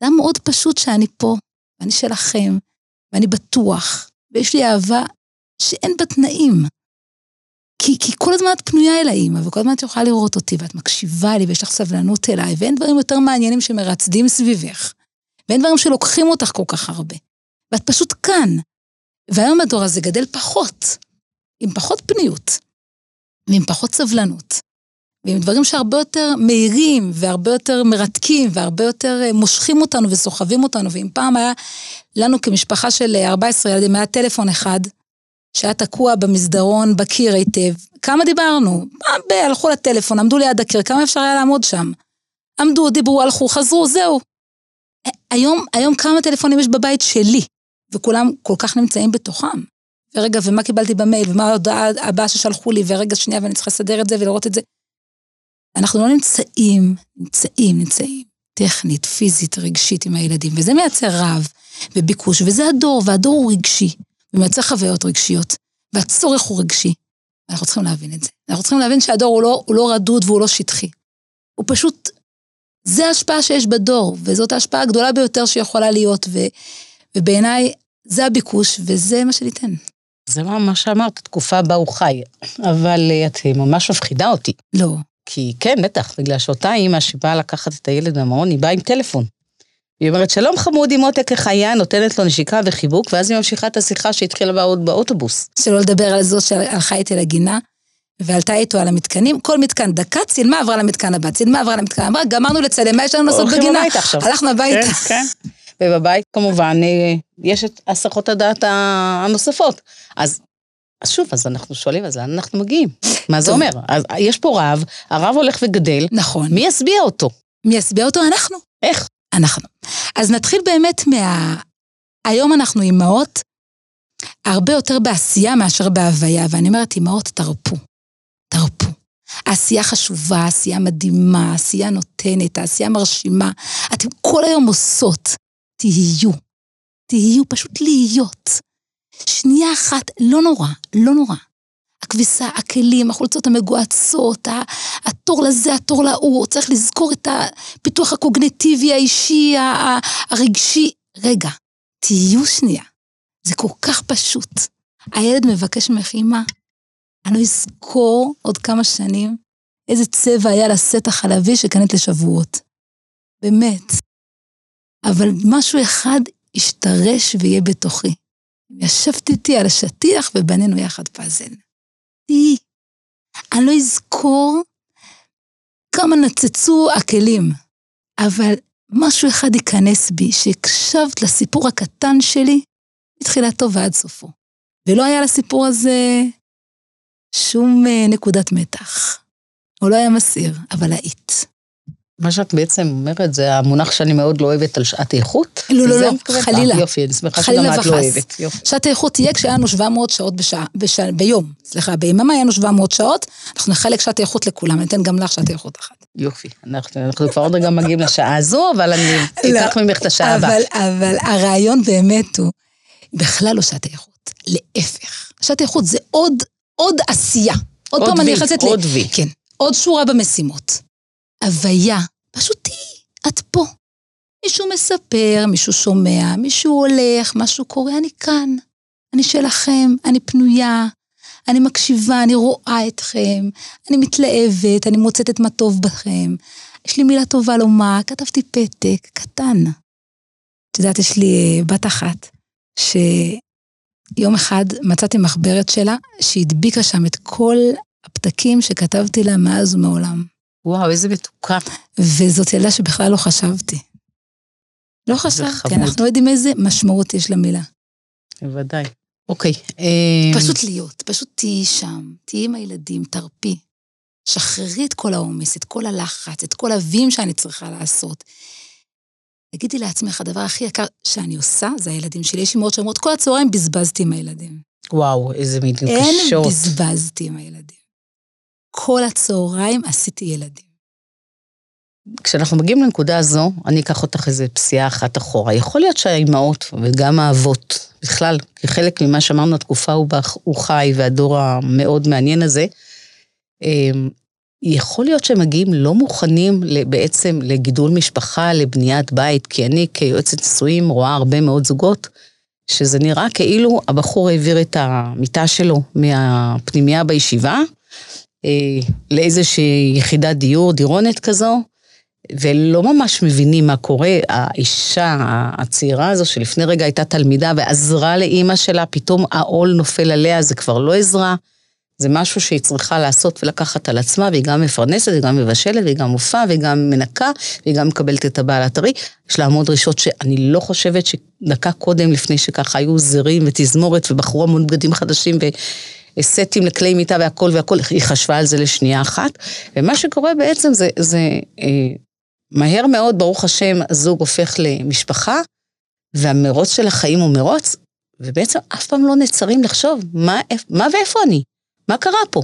זה היה מאוד פשוט שאני פה, ואני שלכם, ואני בטוח, ויש לי אהבה שאין בה תנאים, כי, כי כל הזמן את פנויה אל האמא, וכל הזמן את יכולה לראות אותי, ואת מקשיבה לי, ויש לך סבלנות אליי, ואין דברים יותר מעניינים שמרצדים סביבך, ואין דברים שלוקחים אותך כל כך הרבה, ואת פשוט כאן, והיום הדור הזה גדל פחות, עם פחות פניות, ועם פחות סבלנות, ועם דברים שהרבה יותר מהירים, והרבה יותר מרתקים, והרבה יותר מושכים אותנו וסוחבים אותנו, ואם פעם היה לנו כמשפחה של ארבעה עשר ילדים, היה טלפון אחד, שהיה תקוע במסדרון, בקיר היטב, כמה דיברנו? הלכו לטלפון, עמדו ליד הקיר, כמה אפשר היה לעמוד שם? עמדו, דיברו, הלכו, חזרו, זהו. היום, היום כמה טלפונים יש בבית שלי, וכולם כל כך נמצאים בתוכם. ורגע, ומה קיבלתי במייל, ומה ההודעה הבאה ששלחו לי, ורגע שנייה, ואני צריכה לסדר את זה ולראות את זה. אנחנו לא נמצאים, נמצאים, נמצאים, טכנית, פיזית, רגשית עם הילדים, וזה מייצר רב, וביקוש, וזה הדור, והדור הוא רגשי. ומייצר חוויות רגשיות, והצורך הוא רגשי. אנחנו צריכים להבין את זה. אנחנו צריכים להבין שהדור הוא לא, הוא לא רדוד והוא לא שטחי. הוא פשוט, זה ההשפעה שיש בדור, וזאת ההשפעה הגדולה ביותר שיכולה להיות, ו, ובעיניי זה הביקוש, וזה מה שניתן. זה מה שאמרת, התקופה בה הוא חי, אבל את ממש מפחידה אותי. לא. כי כן, בטח, בגלל שאותה אמא שבאה לקחת את הילד במעון, היא באה עם טלפון. היא אומרת, שלום חמודי מותק החיה, נותנת לו נשיקה וחיבוק, ואז היא ממשיכה את השיחה שהתחילה בה עוד באוטובוס. שלא לדבר על זו שהלכה איתי לגינה, ועלתה איתו על המתקנים, כל מתקן דקה, צילמה עברה למתקן הבא, צילמה עברה למתקן הבא, גמרנו לצלם, מה יש לנו לעשות בגינה? הלכנו הביתה. כן, כן. ובבית כמובן יש את הסחות הדעת הנוספות. אז שוב, אז אנחנו שואלים, אז לאן אנחנו מגיעים? מה זה אומר? יש פה רב, הרב הולך וגדל. נכון. מי יסביע אותו? מי יסביע אותו? אנחנו. איך? אנחנו. אז נתחיל באמת מה... היום אנחנו אימהות הרבה יותר בעשייה מאשר בהוויה, ואני אומרת, אימהות תרפו, תרפו. העשייה חשובה, העשייה מדהימה, העשייה נותנת, העשייה מרשימה. אתם כל היום עושות, תהיו, תהיו, פשוט להיות. שנייה אחת, לא נורא, לא נורא. הכביסה, הכלים, החולצות המגועצות, התור לזה, התור לאור, צריך לזכור את הפיתוח הקוגניטיבי, האישי, הרגשי. רגע, תהיו שנייה. זה כל כך פשוט. הילד מבקש מחימה. אני לא אזכור עוד כמה שנים איזה צבע היה לסט החלבי שקנית לשבועות. באמת. אבל משהו אחד ישתרש ויהיה בתוכי. ישבתי איתי על השטיח ובנינו יחד פאזל. תהי, אני לא אזכור כמה נצצו הכלים, אבל משהו אחד ייכנס בי, שהקשבת לסיפור הקטן שלי, מתחילתו ועד סופו. ולא היה לסיפור הזה שום נקודת מתח. הוא לא היה מסיר, אבל היית. מה שאת בעצם אומרת, זה המונח שאני מאוד לא אוהבת על שעת איכות? לא, לא, לא, חלילה. יופי, אני שמחה שגם את לא אוהבת. שעת איכות תהיה כשהיינו שבע מאות שעות ביום. סליחה, ביממה היינו שבע מאות שעות, אנחנו נחלק שעת איכות לכולם, ניתן גם לך שעת איכות אחת. יופי, אנחנו כבר עוד רגע מגיעים לשעה הזו, אבל אני איתך ממך את השעה הבאה. אבל הרעיון באמת הוא, בכלל לא שעת איכות, להפך. שעת איכות זה עוד עשייה. עוד פעם אני חצת ל... כן, עוד שורה במשימות. הוויה, פשוט תהי, את פה. מישהו מספר, מישהו שומע, מישהו הולך, משהו קורה, אני כאן. אני שלכם, אני פנויה, אני מקשיבה, אני רואה אתכם, אני מתלהבת, אני מוצאת את מה טוב בכם. יש לי מילה טובה לומר, כתבתי פתק, קטן. את יודעת, יש לי בת אחת, שיום אחד מצאתי מחברת שלה, שהדביקה שם את כל הפתקים שכתבתי לה מאז ומעולם. וואו, איזה מתוקה. וזאת ילדה שבכלל לא חשבתי. לא חשבתי, אנחנו יודעים איזה משמעות יש למילה. בוודאי. אוקיי. פשוט להיות, פשוט תהיי שם, תהיי עם הילדים, תרפי. שחררי את כל העומס, את כל הלחץ, את כל הווים שאני צריכה לעשות. תגידי לעצמך, הדבר הכי יקר שאני עושה, זה הילדים שלי. יש לי מאוד שאומרות, כל הצהריים בזבזתי עם הילדים. וואו, איזה מילים קשות. אין בזבזתי עם הילדים. כל הצהריים עשיתי ילדים. כשאנחנו מגיעים לנקודה הזו, אני אקח אותך איזה פסיעה אחת אחורה. יכול להיות שהאימהות וגם האבות, בכלל, כחלק ממה שאמרנו, התקופה הוא חי והדור המאוד מעניין הזה, יכול להיות שהם מגיעים לא מוכנים בעצם לגידול משפחה, לבניית בית, כי אני כיועצת נישואים רואה הרבה מאוד זוגות, שזה נראה כאילו הבחור העביר את המיטה שלו מהפנימיה בישיבה, לאיזושהי יחידת דיור, דירונת כזו, ולא ממש מבינים מה קורה. האישה הצעירה הזו, שלפני רגע הייתה תלמידה ועזרה לאימא שלה, פתאום העול נופל עליה, זה כבר לא עזרה, זה משהו שהיא צריכה לעשות ולקחת על עצמה, והיא גם מפרנסת, והיא גם מבשלת, והיא גם מופעה, והיא גם מנקה, והיא גם מקבלת את הבעל הטרי. יש לה המון דרישות שאני לא חושבת שדקה קודם, לפני שככה היו זרים ותזמורת, ובחרו המון בגדים חדשים ו... סטים לכלי מיטה והכל והכל, היא חשבה על זה לשנייה אחת, ומה שקורה בעצם זה, זה אה, מהר מאוד, ברוך השם, הזוג הופך למשפחה, והמרוץ של החיים הוא מרוץ, ובעצם אף פעם לא נצרים לחשוב, מה, מה ואיפה אני? מה קרה פה?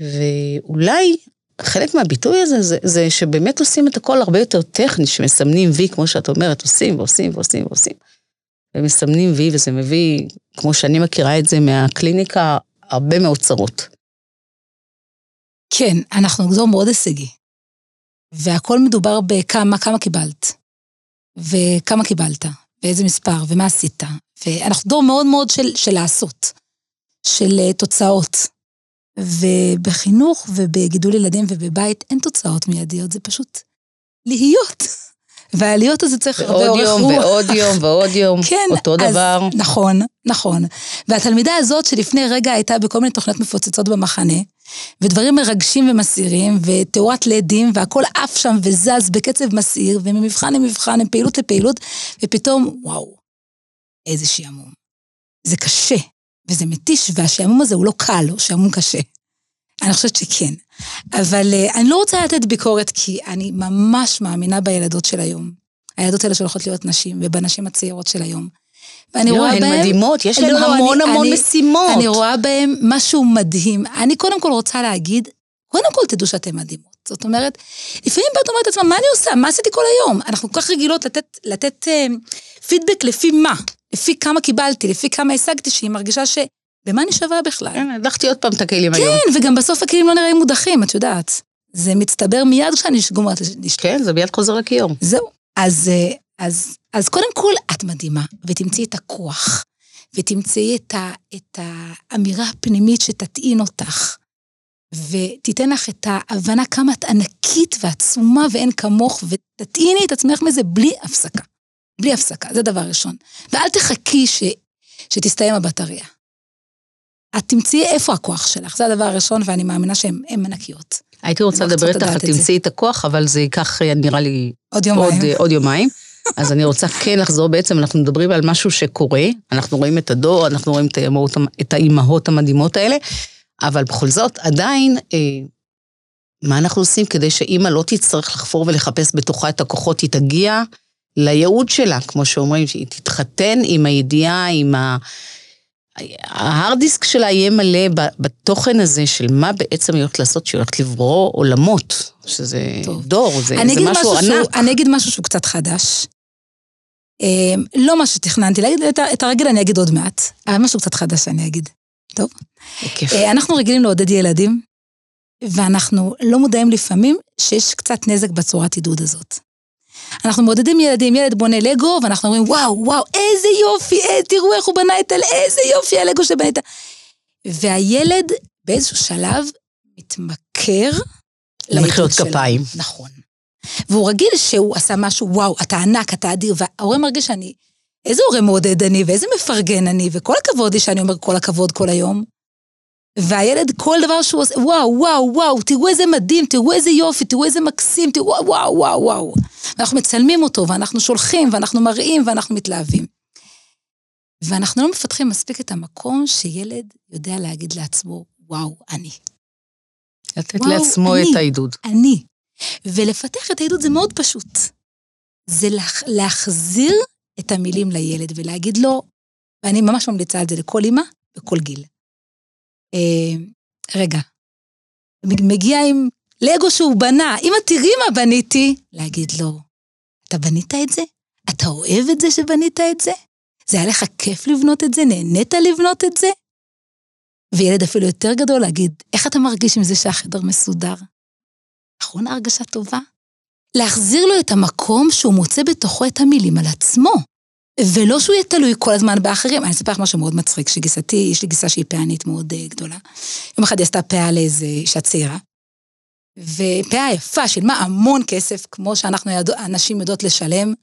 ואולי חלק מהביטוי הזה, זה, זה שבאמת עושים את הכל הרבה יותר טכני, שמסמנים וי, כמו שאת אומרת, עושים ועושים ועושים ועושים, ומסמנים וי, וזה מביא, כמו שאני מכירה את זה מהקליניקה, הרבה מאוד צרות. כן, אנחנו גזור מאוד הישגי. והכל מדובר בכמה, כמה קיבלת. וכמה קיבלת. ואיזה מספר, ומה עשית. ואנחנו גזור מאוד מאוד של, של לעשות. של תוצאות. ובחינוך ובגידול ילדים ובבית, אין תוצאות מיידיות, זה פשוט להיות. והעליות הזה צריך הרבה אורך רוח. ועוד יום, ועוד יום, ועוד יום, אותו דבר. נכון, נכון. והתלמידה הזאת שלפני רגע הייתה בכל מיני תוכניות מפוצצות במחנה, ודברים מרגשים ומסעירים, ותאורת לידים, והכל עף שם וזז בקצב מסעיר, וממבחן למבחן, מפעילות לפעילות, ופתאום, וואו, איזה שעמום. זה קשה, וזה מתיש, והשעמום הזה הוא לא קל, הוא שעמום קשה. אני חושבת שכן, אבל uh, אני לא רוצה לתת ביקורת, כי אני ממש מאמינה בילדות של היום. הילדות האלה שהולכות להיות נשים, ובנשים הצעירות של היום. ואני לא, רואה הן בהם, מדהימות, יש להן לא, המון אני, המון אני, משימות. אני רואה בהם משהו מדהים. אני קודם כל רוצה להגיד, קודם כל תדעו שאתן מדהימות. זאת אומרת, לפעמים באת אומרת עצמה, מה אני עושה? מה עשיתי כל היום? אנחנו כל כך רגילות לתת, לתת uh, פידבק לפי מה? לפי כמה קיבלתי, לפי כמה השגתי, שהיא מרגישה ש... במה אני שווה בכלל? כן, הלכתי עוד פעם את הכלים היום. כן, וגם בסוף הכלים לא נראים מודחים, את יודעת. זה מצטבר מיד כשאני שגומרת. כן, זה מיד חוזר לקיום. זהו. אז, אז, אז קודם כל, את מדהימה, ותמצאי את הכוח, ותמצאי את האמירה הפנימית שתטעין אותך, ותיתן לך את ההבנה כמה את ענקית ועצומה ואין כמוך, ותתעיני את עצמך מזה בלי הפסקה. בלי הפסקה, זה דבר ראשון. ואל תחכי ש... שתסתיים הבטריה. את תמצאי איפה הכוח שלך, זה הדבר הראשון, ואני מאמינה שהן ענקיות. הייתי רוצה לדבר איתך, את תמצאי את הכוח, אבל זה ייקח, נראה לי, עוד יומיים. עוד, עוד יומיים. אז אני רוצה כן לחזור, בעצם אנחנו מדברים על משהו שקורה, אנחנו רואים את הדור, אנחנו רואים את האימהות המדהימות האלה, אבל בכל זאת עדיין, אה, מה אנחנו עושים כדי שאימא לא תצטרך לחפור ולחפש בתוכה את הכוחות, היא תגיע לייעוד שלה, כמו שאומרים, שהיא תתחתן עם הידיעה, עם ה... ההרדיסק שלה יהיה מלא בתוכן הזה של מה בעצם הולכת לעשות, שהיא הולכת לברוא עולמות, שזה טוב. דור, זה, זה משהו ענק. אני אגיד משהו שהוא קצת חדש, לא מה שתכננתי, להגיד, את הרגיל אני אגיד עוד מעט, אבל משהו קצת חדש אני אגיד, טוב? אנחנו רגילים לעודד ילדים, ואנחנו לא מודעים לפעמים שיש קצת נזק בצורת עידוד הזאת. אנחנו מעודדים ילדים, ילד בונה לגו, ואנחנו אומרים, וואו, וואו, איזה יופי, תראו איך הוא בנה את הלגו, איזה יופי הלגו שבנית. והילד באיזשהו שלב מתמכר למחיאות כפיים. נכון. והוא רגיל שהוא עשה משהו, וואו, אתה ענק, אתה אדיר, וההורה מרגיש שאני, איזה הורה מעודד אני, ואיזה מפרגן אני, וכל הכבוד היא שאני אומר כל הכבוד כל היום. והילד כל דבר שהוא עושה, וואו, וואו, וואו, תראו איזה מדהים, תראו איזה יופי, תראו איזה מקסים, תראו, וואו, וואו, וואו. ואנחנו מצלמים אותו, ואנחנו שולחים, ואנחנו מראים, ואנחנו מתלהבים. ואנחנו לא מפתחים מספיק את המקום שילד יודע להגיד לעצמו, וואו, אני. לתת לעצמו את העידוד. אני. ולפתח את העידוד זה מאוד פשוט. זה להחזיר את המילים לילד, ולהגיד לו, ואני ממש ממליצה על זה לכל אמא, בכל גיל. רגע, מגיע עם לגו שהוא בנה, אם את תראי מה בניתי, להגיד לו, אתה בנית את זה? אתה אוהב את זה שבנית את זה? זה היה לך כיף לבנות את זה? נהנית לבנות את זה? וילד אפילו יותר גדול להגיד, איך אתה מרגיש עם זה שהחדר מסודר? נכון, הרגשה טובה? להחזיר לו את המקום שהוא מוצא בתוכו את המילים על עצמו, ולא שהוא יהיה תלוי כל הזמן באחרים. אני אספר לך משהו מאוד מצחיק, שגיסתי, יש לי גיסה שהיא פענית מאוד גדולה. יום אחד היא עשתה פעה לאיזו אישה צעירה, ופעה יפה, שילמה המון כסף, כמו שאנחנו אנשים יודעות לשלם,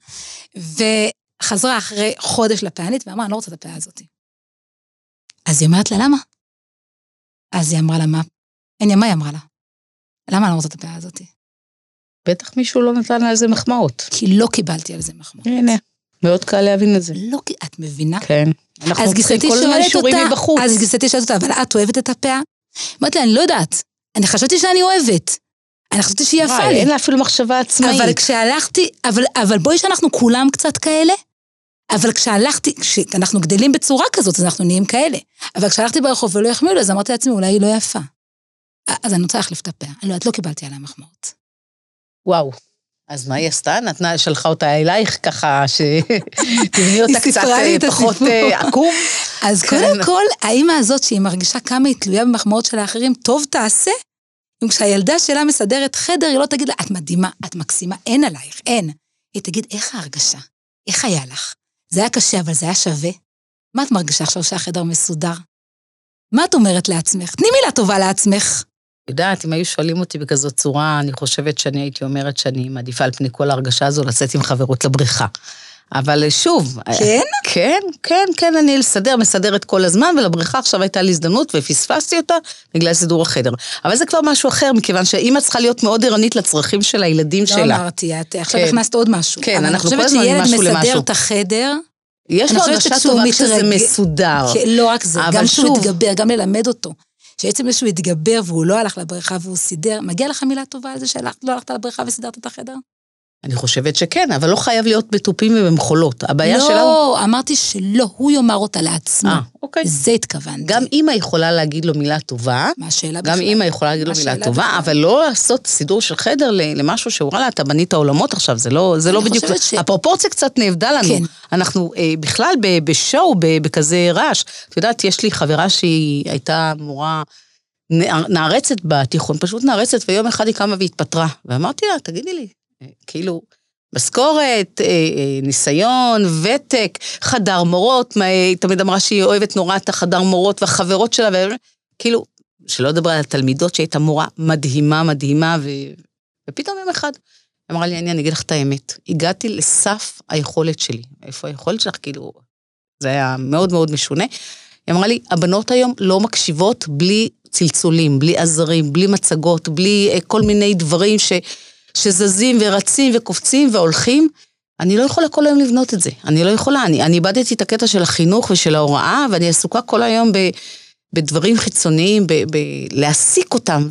וחזרה אחרי חודש לפענית, ואמרה, אני לא רוצה את הפעה הזאת. אז היא אמרת לה, למה? אז היא אמרה לה, מה? אין ימה, היא אמרה לה, למה אני לא רוצה את הפעה הזאת? בטח מישהו לא נתן על זה מחמאות. כי לא קיבלתי על זה מחמאות. הנה. מאוד קל להבין את זה. לא, את מבינה? כן. אז גיסתי שואלת אותה, אז גיסתי שואלת אותה, אבל את אוהבת את הפעה? אמרת לה, אני לא יודעת. אני חשבתי שאני אוהבת. אני חשבתי שהיא יפה לי. אין לה אפילו מחשבה עצמאית. אבל כשהלכתי, אבל בואי שאנחנו כולם קצת כאלה, אבל כשהלכתי, כשאנחנו גדלים בצורה כזאת, אז אנחנו נהיים כאלה. אבל כשהלכתי ברחוב ולא יחמיאו לו, אז אמרתי לעצמי, אולי היא לא יפה. אז אני רוצה להחליף את הפעה. אני לא, את לא קיבלתי עליה מחמאות. וואו. אז מה היא עשתה? נתנה, שלחה אותה אלייך ככה, שתבני אותה קצת פחות עקום. אז קודם כל, האמא הזאת שהיא מרגישה כמה היא תלויה במחמאות של האחרים, טוב תעשה, אם כשהילדה שלה מסדרת חדר, היא לא תגיד לה, את מדהימה, את מקסימה, אין עלייך, אין. היא תגיד, איך ההרגשה? איך היה לך? זה היה קשה, אבל זה היה שווה. מה את מרגישה עכשיו שהחדר מסודר? מה את אומרת לעצמך? תני מילה טובה לעצמך. יודעת, אם היו שואלים אותי בכזאת צורה, אני חושבת שאני הייתי אומרת שאני מעדיפה על פני כל ההרגשה הזו, לצאת עם חברות לבריכה. אבל שוב... כן? כן, כן, כן, אני לסדר, מסדרת כל הזמן, ולבריכה עכשיו הייתה לי הזדמנות, ופספסתי אותה בגלל סידור החדר. אבל זה כבר משהו אחר, מכיוון שאמא צריכה להיות מאוד עירנית לצרכים של הילדים שלה. לא אמרתי, עכשיו הכנסת עוד משהו. כן, אנחנו כל הזמן משהו למשהו. אני חושבת שילד מסדר את החדר... יש לו הרגשה טובה שזה מסודר. לא רק זה, גם שהוא מתגבר, גם ללמד אותו. שעצם משהו התגבר והוא לא הלך לבריכה והוא סידר, מגיע לך מילה טובה על זה שלא הלכת לבריכה וסידרת את החדר? אני חושבת שכן, אבל לא חייב להיות בטופים ובמחולות. הבעיה שלנו... לא, אמרתי שלא, הוא יאמר אותה לעצמו. אוקיי. זה התכוונתי. גם אמא יכולה להגיד לו מילה טובה, גם אמא יכולה להגיד לו מילה טובה, אבל לא לעשות סידור של חדר למשהו שאורה לה, אתה בנית העולמות עכשיו, זה לא בדיוק... הפרופורציה קצת נעבדה לנו. אנחנו בכלל בשואו, בכזה רעש. את יודעת, יש לי חברה שהיא הייתה מורה... נערצת בתיכון, פשוט נערצת, ויום אחד היא קמה והתפטרה. ואמרתי לה, תגידי לי, כאילו, משכורת, ניסיון, ותק, חדר מורות, היא תמיד אמרה שהיא אוהבת נורא את החדר מורות והחברות שלה, כאילו, שלא דבר על התלמידות שהייתה מורה מדהימה, מדהימה, ו... ופתאום יום אחד, אמרה לי, אני, אני אגיד לך את האמת, הגעתי לסף היכולת שלי, איפה היכולת שלך, כאילו, זה היה מאוד מאוד משונה, היא אמרה לי, הבנות היום לא מקשיבות בלי צלצולים, בלי עזרים, בלי מצגות, בלי כל מיני דברים ש... שזזים ורצים וקופצים והולכים, אני לא יכולה כל היום לבנות את זה, אני לא יכולה, אני, אני איבדתי את הקטע של החינוך ושל ההוראה, ואני עסוקה כל היום ב... בדברים חיצוניים, ב, ב, להסיק אותם,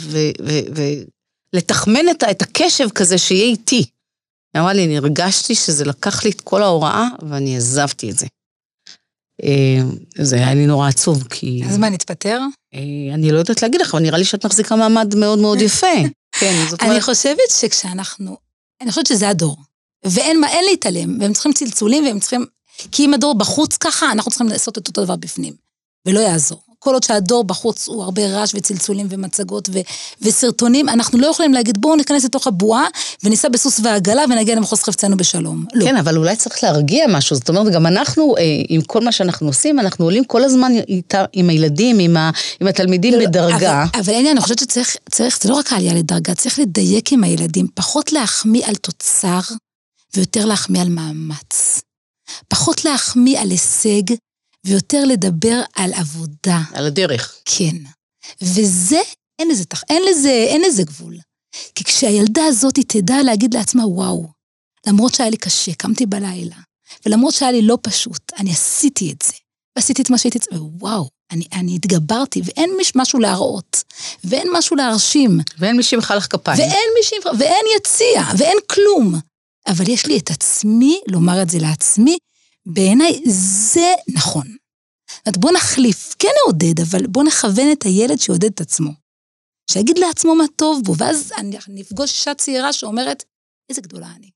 ולתחמן ו- ו- את, את הקשב כזה שיהיה איתי. היא אמרה לי, אני הרגשתי שזה לקח לי את כל ההוראה, ואני עזבתי את זה. זה היה לי נורא עצוב, כי... אז מה, נתפטר? אני לא יודעת להגיד לך, אבל נראה לי שאת מחזיקה מעמד מאוד מאוד יפה. כן, זאת אומרת... אני חושבת שכשאנחנו... אני חושבת שזה הדור, ואין מה, אין להתעלם, והם צריכים צלצולים, והם צריכים... כי אם הדור בחוץ ככה, אנחנו צריכים לעשות את אותו דבר בפנים, ולא יעזור. כל עוד שהדור בחוץ הוא הרבה רעש וצלצולים ומצגות ו- וסרטונים, אנחנו לא יכולים להגיד, בואו ניכנס לתוך הבועה, וניסע בסוס ועגלה, ונגיע למחוז חפצנו בשלום. לא. כן, אבל אולי צריך להרגיע משהו, זאת אומרת, גם אנחנו, אה, עם כל מה שאנחנו עושים, אנחנו עולים כל הזמן איתה, עם הילדים, עם, ה- עם התלמידים לא, בדרגה. אבל, אבל אני, אני חושבת שצריך, צריך, זה לא רק העלייה לדרגה, צריך לדייק עם הילדים, פחות להחמיא על תוצר, ויותר להחמיא על מאמץ. פחות להחמיא על הישג, ויותר לדבר על עבודה. על הדרך. כן. וזה, אין לזה, אין לזה, אין לזה גבול. כי כשהילדה הזאת היא תדע להגיד לעצמה, וואו, למרות שהיה לי קשה, קמתי בלילה, ולמרות שהיה לי לא פשוט, אני עשיתי את זה, ועשיתי את מה שהייתי, וואו, אני, אני התגברתי, ואין משהו להראות, ואין משהו להרשים. ואין מי שימחא לך כפיים. ואין מי שימחא, ואין יציע, ואין כלום. אבל יש לי את עצמי, לומר את זה לעצמי, בעיניי זה נכון. בוא נחליף, כן נעודד, אבל בוא נכוון את הילד שיעודד את עצמו. שיגיד לעצמו מה טוב בו, ואז אני נפגוש אישה צעירה שאומרת, איזה גדולה אני.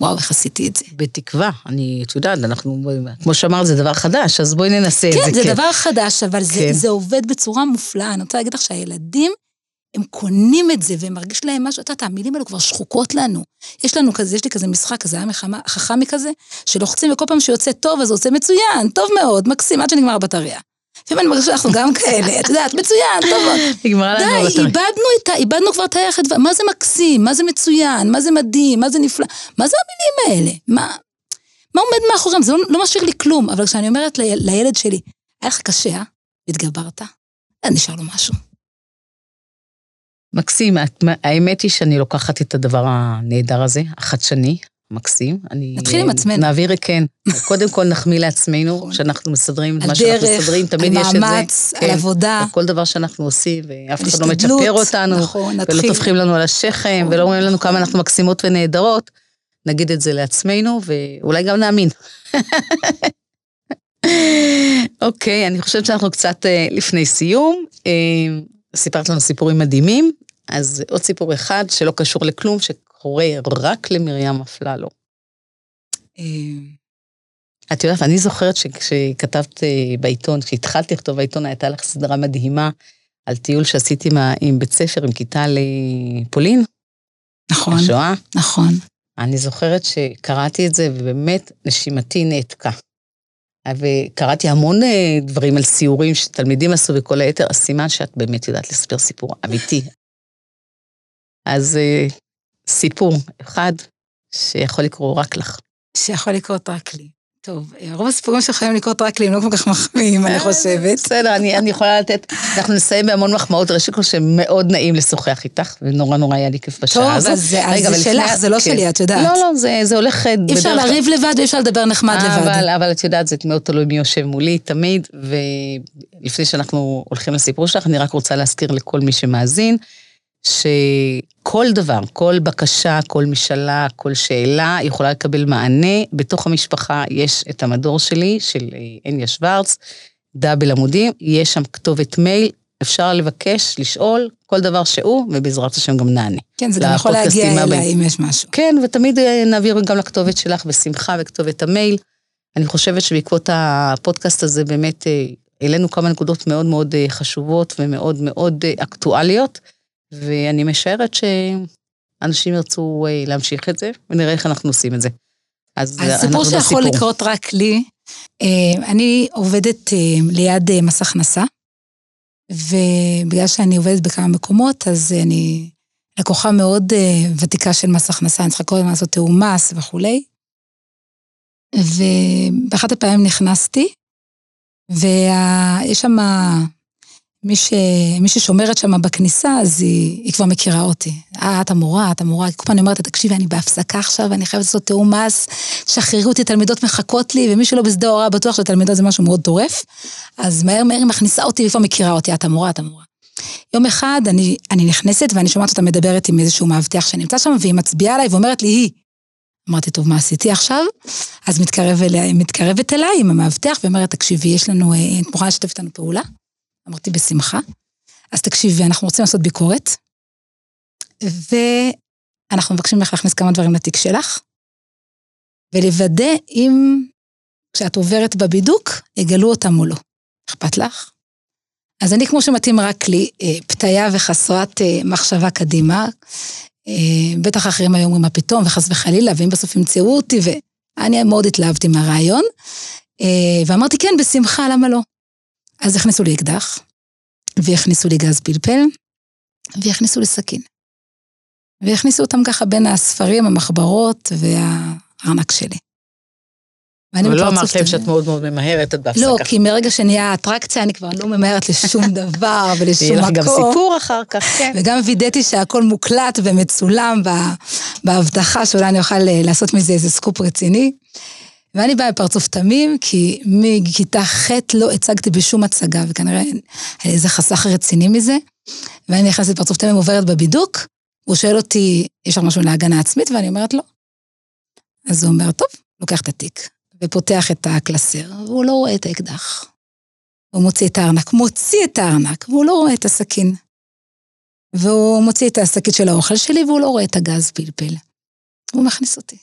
וואו, איך עשיתי את זה. בתקווה, אני, את יודעת, אנחנו, כמו שאמרת, זה דבר חדש, אז בואי ננסה את זה. כן, זה דבר חדש, אבל זה עובד בצורה מופלאה. אני רוצה להגיד לך שהילדים, הם קונים את זה, והם מרגיש להם משהו, אתה, המילים האלו כבר שחוקות לנו. יש לנו כזה, יש לי כזה משחק, כזה חכמי כזה, שלוחצים, וכל פעם שיוצא טוב, אז יוצא מצוין, טוב מאוד, מקסים, עד שנגמר הבטריה. לפעמים אני מרגיש שאנחנו גם כאלה, את יודעת, מצוין, טוב מאוד. נגמרה לנו הבטריה. די, איבדנו איתה, איבדנו כבר את היחד, מה זה מקסים, מה זה מצוין, מה זה מדהים, מה זה נפלא, מה זה המילים האלה? מה, מה עומד מאחוריהם? זה לא, לא משאיר לי כלום, אבל כשאני אומרת ליל, לילד שלי, היה לך קשה, התגברת, נשאר לו משהו. מקסים, האמת היא שאני לוקחת את הדבר הנהדר הזה, החדשני, מקסים. נתחיל עם עצמנו. נעביר, כן. קודם כל נחמיא לעצמנו, שאנחנו מסדרים את מה שאנחנו מסדרים, תמיד יש את זה. על דרך, על מאמץ, על עבודה. על כל דבר שאנחנו עושים, ואף אחד לא מצ'פר אותנו, ולא טופחים לנו על השכם, ולא אומרים לנו כמה אנחנו מקסימות ונהדרות, נגיד את זה לעצמנו, ואולי גם נאמין. אוקיי, אני חושבת שאנחנו קצת לפני סיום, סיפרת לנו סיפורים מדהימים, אז עוד סיפור אחד שלא קשור לכלום, שקורה רק למרים אפללו. את יודעת, אני זוכרת שכשכתבת בעיתון, כשהתחלתי לכתוב בעיתון, הייתה לך סדרה מדהימה על טיול שעשיתי עם בית ספר, עם כיתה לפולין. נכון. השואה. נכון. אני זוכרת שקראתי את זה, ובאמת נשימתי נעתקה. וקראתי המון דברים על סיורים שתלמידים עשו וכל היתר, אז סימן שאת באמת יודעת לספר סיפור אמיתי. אז סיפור אחד שיכול לקרוא רק לך. שיכול לקרוא רק לי. טוב, רוב הסיפורים שיכולים לקרוא רק לי, הם לא כל כך מחמיאים, אני חושבת. בסדר, אני יכולה לתת, אנחנו נסיים בהמון מחמאות, ראשית כל שמאוד נעים לשוחח איתך, ונורא נורא היה לי כיף בשעה הזאת. טוב, אז זה שלך, זה לא שלי, את יודעת. לא, לא, זה הולך... אי אפשר להריב לבד, ואי אפשר לדבר נחמד לבד. אבל את יודעת, זה מאוד תלוי מי יושב מולי תמיד, ולפני שאנחנו הולכים לסיפור שלך, אני רק רוצה להזכיר לכל מי שמאזין, שכל דבר, כל בקשה, כל משאלה, כל שאלה, יכולה לקבל מענה. בתוך המשפחה יש את המדור שלי, של אניה שוורץ, דאבל עמודים, יש שם כתובת מייל, אפשר לבקש, לשאול, כל דבר שהוא, ובעזרת השם גם נענה. כן, זה גם יכול להגיע אליי אם יש משהו. כן, ותמיד נעביר גם לכתובת שלך בשמחה, וכתובת המייל. אני חושבת שבעקבות הפודקאסט הזה באמת, העלינו כמה נקודות מאוד מאוד חשובות, ומאוד מאוד אקטואליות, ואני משערת שאנשים ירצו להמשיך את זה, ונראה איך אנחנו עושים את זה. אז הסיפור שיכול לקרות רק לי, אני עובדת ליד מס הכנסה, ובגלל שאני עובדת בכמה מקומות, אז אני לקוחה מאוד ותיקה של מס הכנסה, אני צריכה כל הזמן לעשות תיאום מס וכולי. ובאחת הפעמים נכנסתי, ויש שם מי, ש... מי ששומרת שם בכניסה, אז היא, היא כבר מכירה אותי. אה, את המורה, את המורה. כל פעם אני אומרת, תקשיבי, אני בהפסקה עכשיו, אני חייבת לעשות תיאום מס, שחררו אותי, תלמידות מחכות לי, ומי שלא בשדה הוראה בטוח שתלמידות זה משהו מאוד דורף, אז מהר מהר מכניסה אותי, והיא כבר מכירה אותי, את המורה, את המורה. יום אחד אני, אני נכנסת, ואני שומעת אותה מדברת עם איזשהו מאבטח שנמצא שם, והיא מצביעה עליי ואומרת לי, היא. אמרתי, טוב, מה עשיתי עכשיו? אז מתקרב אליה, מתקרבת אליי עם המאבטח, ואומרת, תקשיבי, יש לנו, את מוכנה לשתף איתנו פעולה? אמרתי, בשמחה. אז תקשיבי, אנחנו רוצים לעשות ביקורת, ואנחנו מבקשים לך להכניס כמה דברים לתיק שלך, ולוודא אם כשאת עוברת בבידוק, יגלו אותם או לא. אכפת לך? אז אני, כמו שמתאים רק לי, פתיה וחסרת מחשבה קדימה, בטח אחרים היום אומרים מה פתאום, וחס וחלילה, ואם בסוף ימצאו אותי, ואני מאוד התלהבתי מהרעיון, ואמרתי, כן, בשמחה, למה לא? אז הכניסו לי אקדח, והכניסו לי גז פלפל, והכניסו לי סכין. והכניסו אותם ככה בין הספרים, המחברות והארנק שלי. אבל לא אמרת להם שאת מאוד מאוד ממהרת, את בהפסקה. לא, כי מרגע שנהיה האטרקציה, אני כבר לא ממהרת לשום דבר ולשום מקום. יהיה לך גם סיפור אחר כך, כן. וגם וידאתי שהכל מוקלט ומצולם בהבטחה, שאולי אני אוכל לעשות מזה איזה סקופ רציני. ואני באה בפרצוף תמים, כי מכיתה ח' לא הצגתי בשום הצגה, וכנראה איזה חסך רציני מזה, ואני נכנסת בפרצוף תמים, עוברת בבידוק, הוא שואל אותי, יש לך משהו להגנה עצמית, ואני אומרת לו. אז הוא אומר, טוב, לוקח את התיק, ופותח את הקלסר, והוא לא רואה את האקדח. הוא מוציא את הארנק, מוציא את הארנק, והוא לא רואה את הסכין. והוא מוציא את הסכין של האוכל שלי, והוא לא רואה את הגז פלפל. הוא מכניס אותי.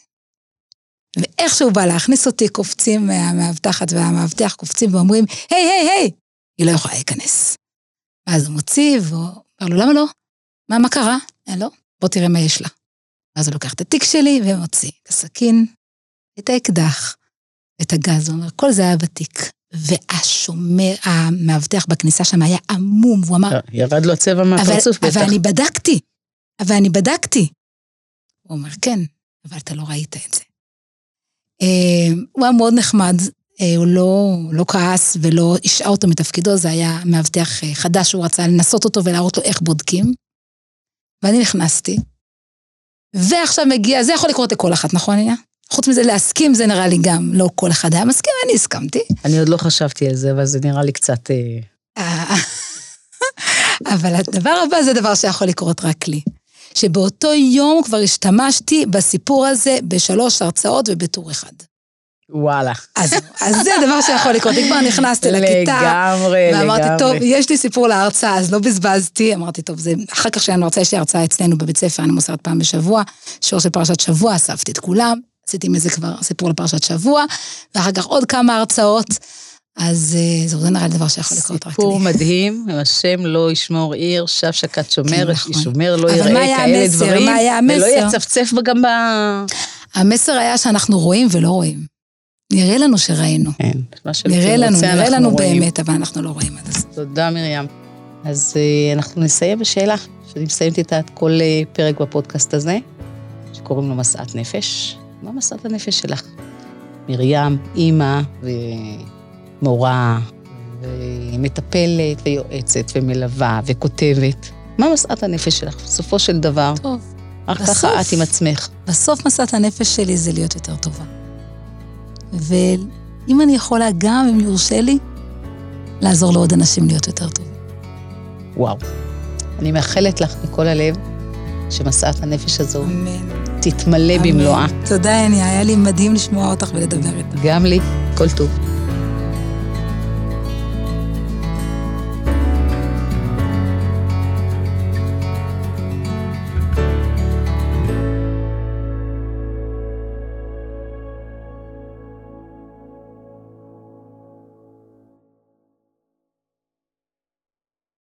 ואיך שהוא בא להכניס אותי, קופצים מהמאבטחת והמאבטח, קופצים ואומרים, היי, היי, היי, היא לא יכולה להיכנס. ואז הוא מוציא, והוא אומר לו, למה לא? מה, מה קרה? לא, בוא תראה מה יש לה. ואז הוא לוקח את התיק שלי, ומוציא את הסכין, את האקדח, את הגז, הוא אומר, כל זה היה בתיק. והשומר, המאבטח בכניסה שם היה עמום, והוא אמר, ירד לו צבע מהפרצוף בטח. אבל אני בדקתי, אבל אני בדקתי. הוא אומר, כן, אבל אתה לא ראית את זה. הוא היה מאוד נחמד, הוא לא, לא כעס ולא השעה אותו מתפקידו, זה היה מאבטח חדש, הוא רצה לנסות אותו ולהראות לו איך בודקים, ואני נכנסתי, ועכשיו מגיע, זה יכול לקרות לכל אחת, נכון עניין? חוץ מזה להסכים זה נראה לי גם, לא כל אחד היה מסכים, אני הסכמתי. אני עוד לא חשבתי על זה, אבל זה נראה לי קצת... אבל הדבר הבא זה דבר שיכול לקרות רק לי. שבאותו יום כבר השתמשתי בסיפור הזה בשלוש הרצאות ובטור אחד. וואלה. אז, אז זה דבר שיכול לקרות. כבר נכנסתי לכיתה. לגמרי, ואמרתי, לגמרי. טוב, יש לי סיפור להרצאה, אז לא בזבזתי. אמרתי, טוב, זה, אחר כך שאני הרצאה, יש לי הרצאה אצלנו בבית ספר, אני מוסרת פעם בשבוע, שיעור של פרשת שבוע, אספתי את כולם, עשיתי מזה כבר סיפור לפרשת שבוע, ואחר כך עוד כמה הרצאות, אז זה נראה לדבר שיכול לקרות. סיפור מדהים, השם לא ישמור עיר, שב שקד שומר, ישומר, לא יראה כאלה דברים, ולא יצפצף גם ב... המסר היה שאנחנו רואים ולא רואים. נראה לנו שראינו. נראה לנו, נראה לנו באמת, אבל אנחנו לא רואים עד אז. תודה מרים. אז אנחנו נסיים בשאלה, שאני מסיימת איתה את כל פרק בפודקאסט הזה, שקוראים לו משאת נפש. מה משאת הנפש שלך? מרים, אימא ו... מורה, ומטפלת, ויועצת, ומלווה, וכותבת. מה משאת הנפש שלך? בסופו של דבר. טוב. רק ככה את עם עצמך. בסוף משאת הנפש שלי זה להיות יותר טובה. ואם אני יכולה גם, אם יורשה לי, לעזור לעוד אנשים להיות יותר טוב. וואו. אני מאחלת לך מכל הלב שמשאת הנפש הזו אמן. תתמלא אמן. במלואה. תודה, אני. היה לי מדהים לשמוע אותך ולדבר איתך. גם לי. כל טוב.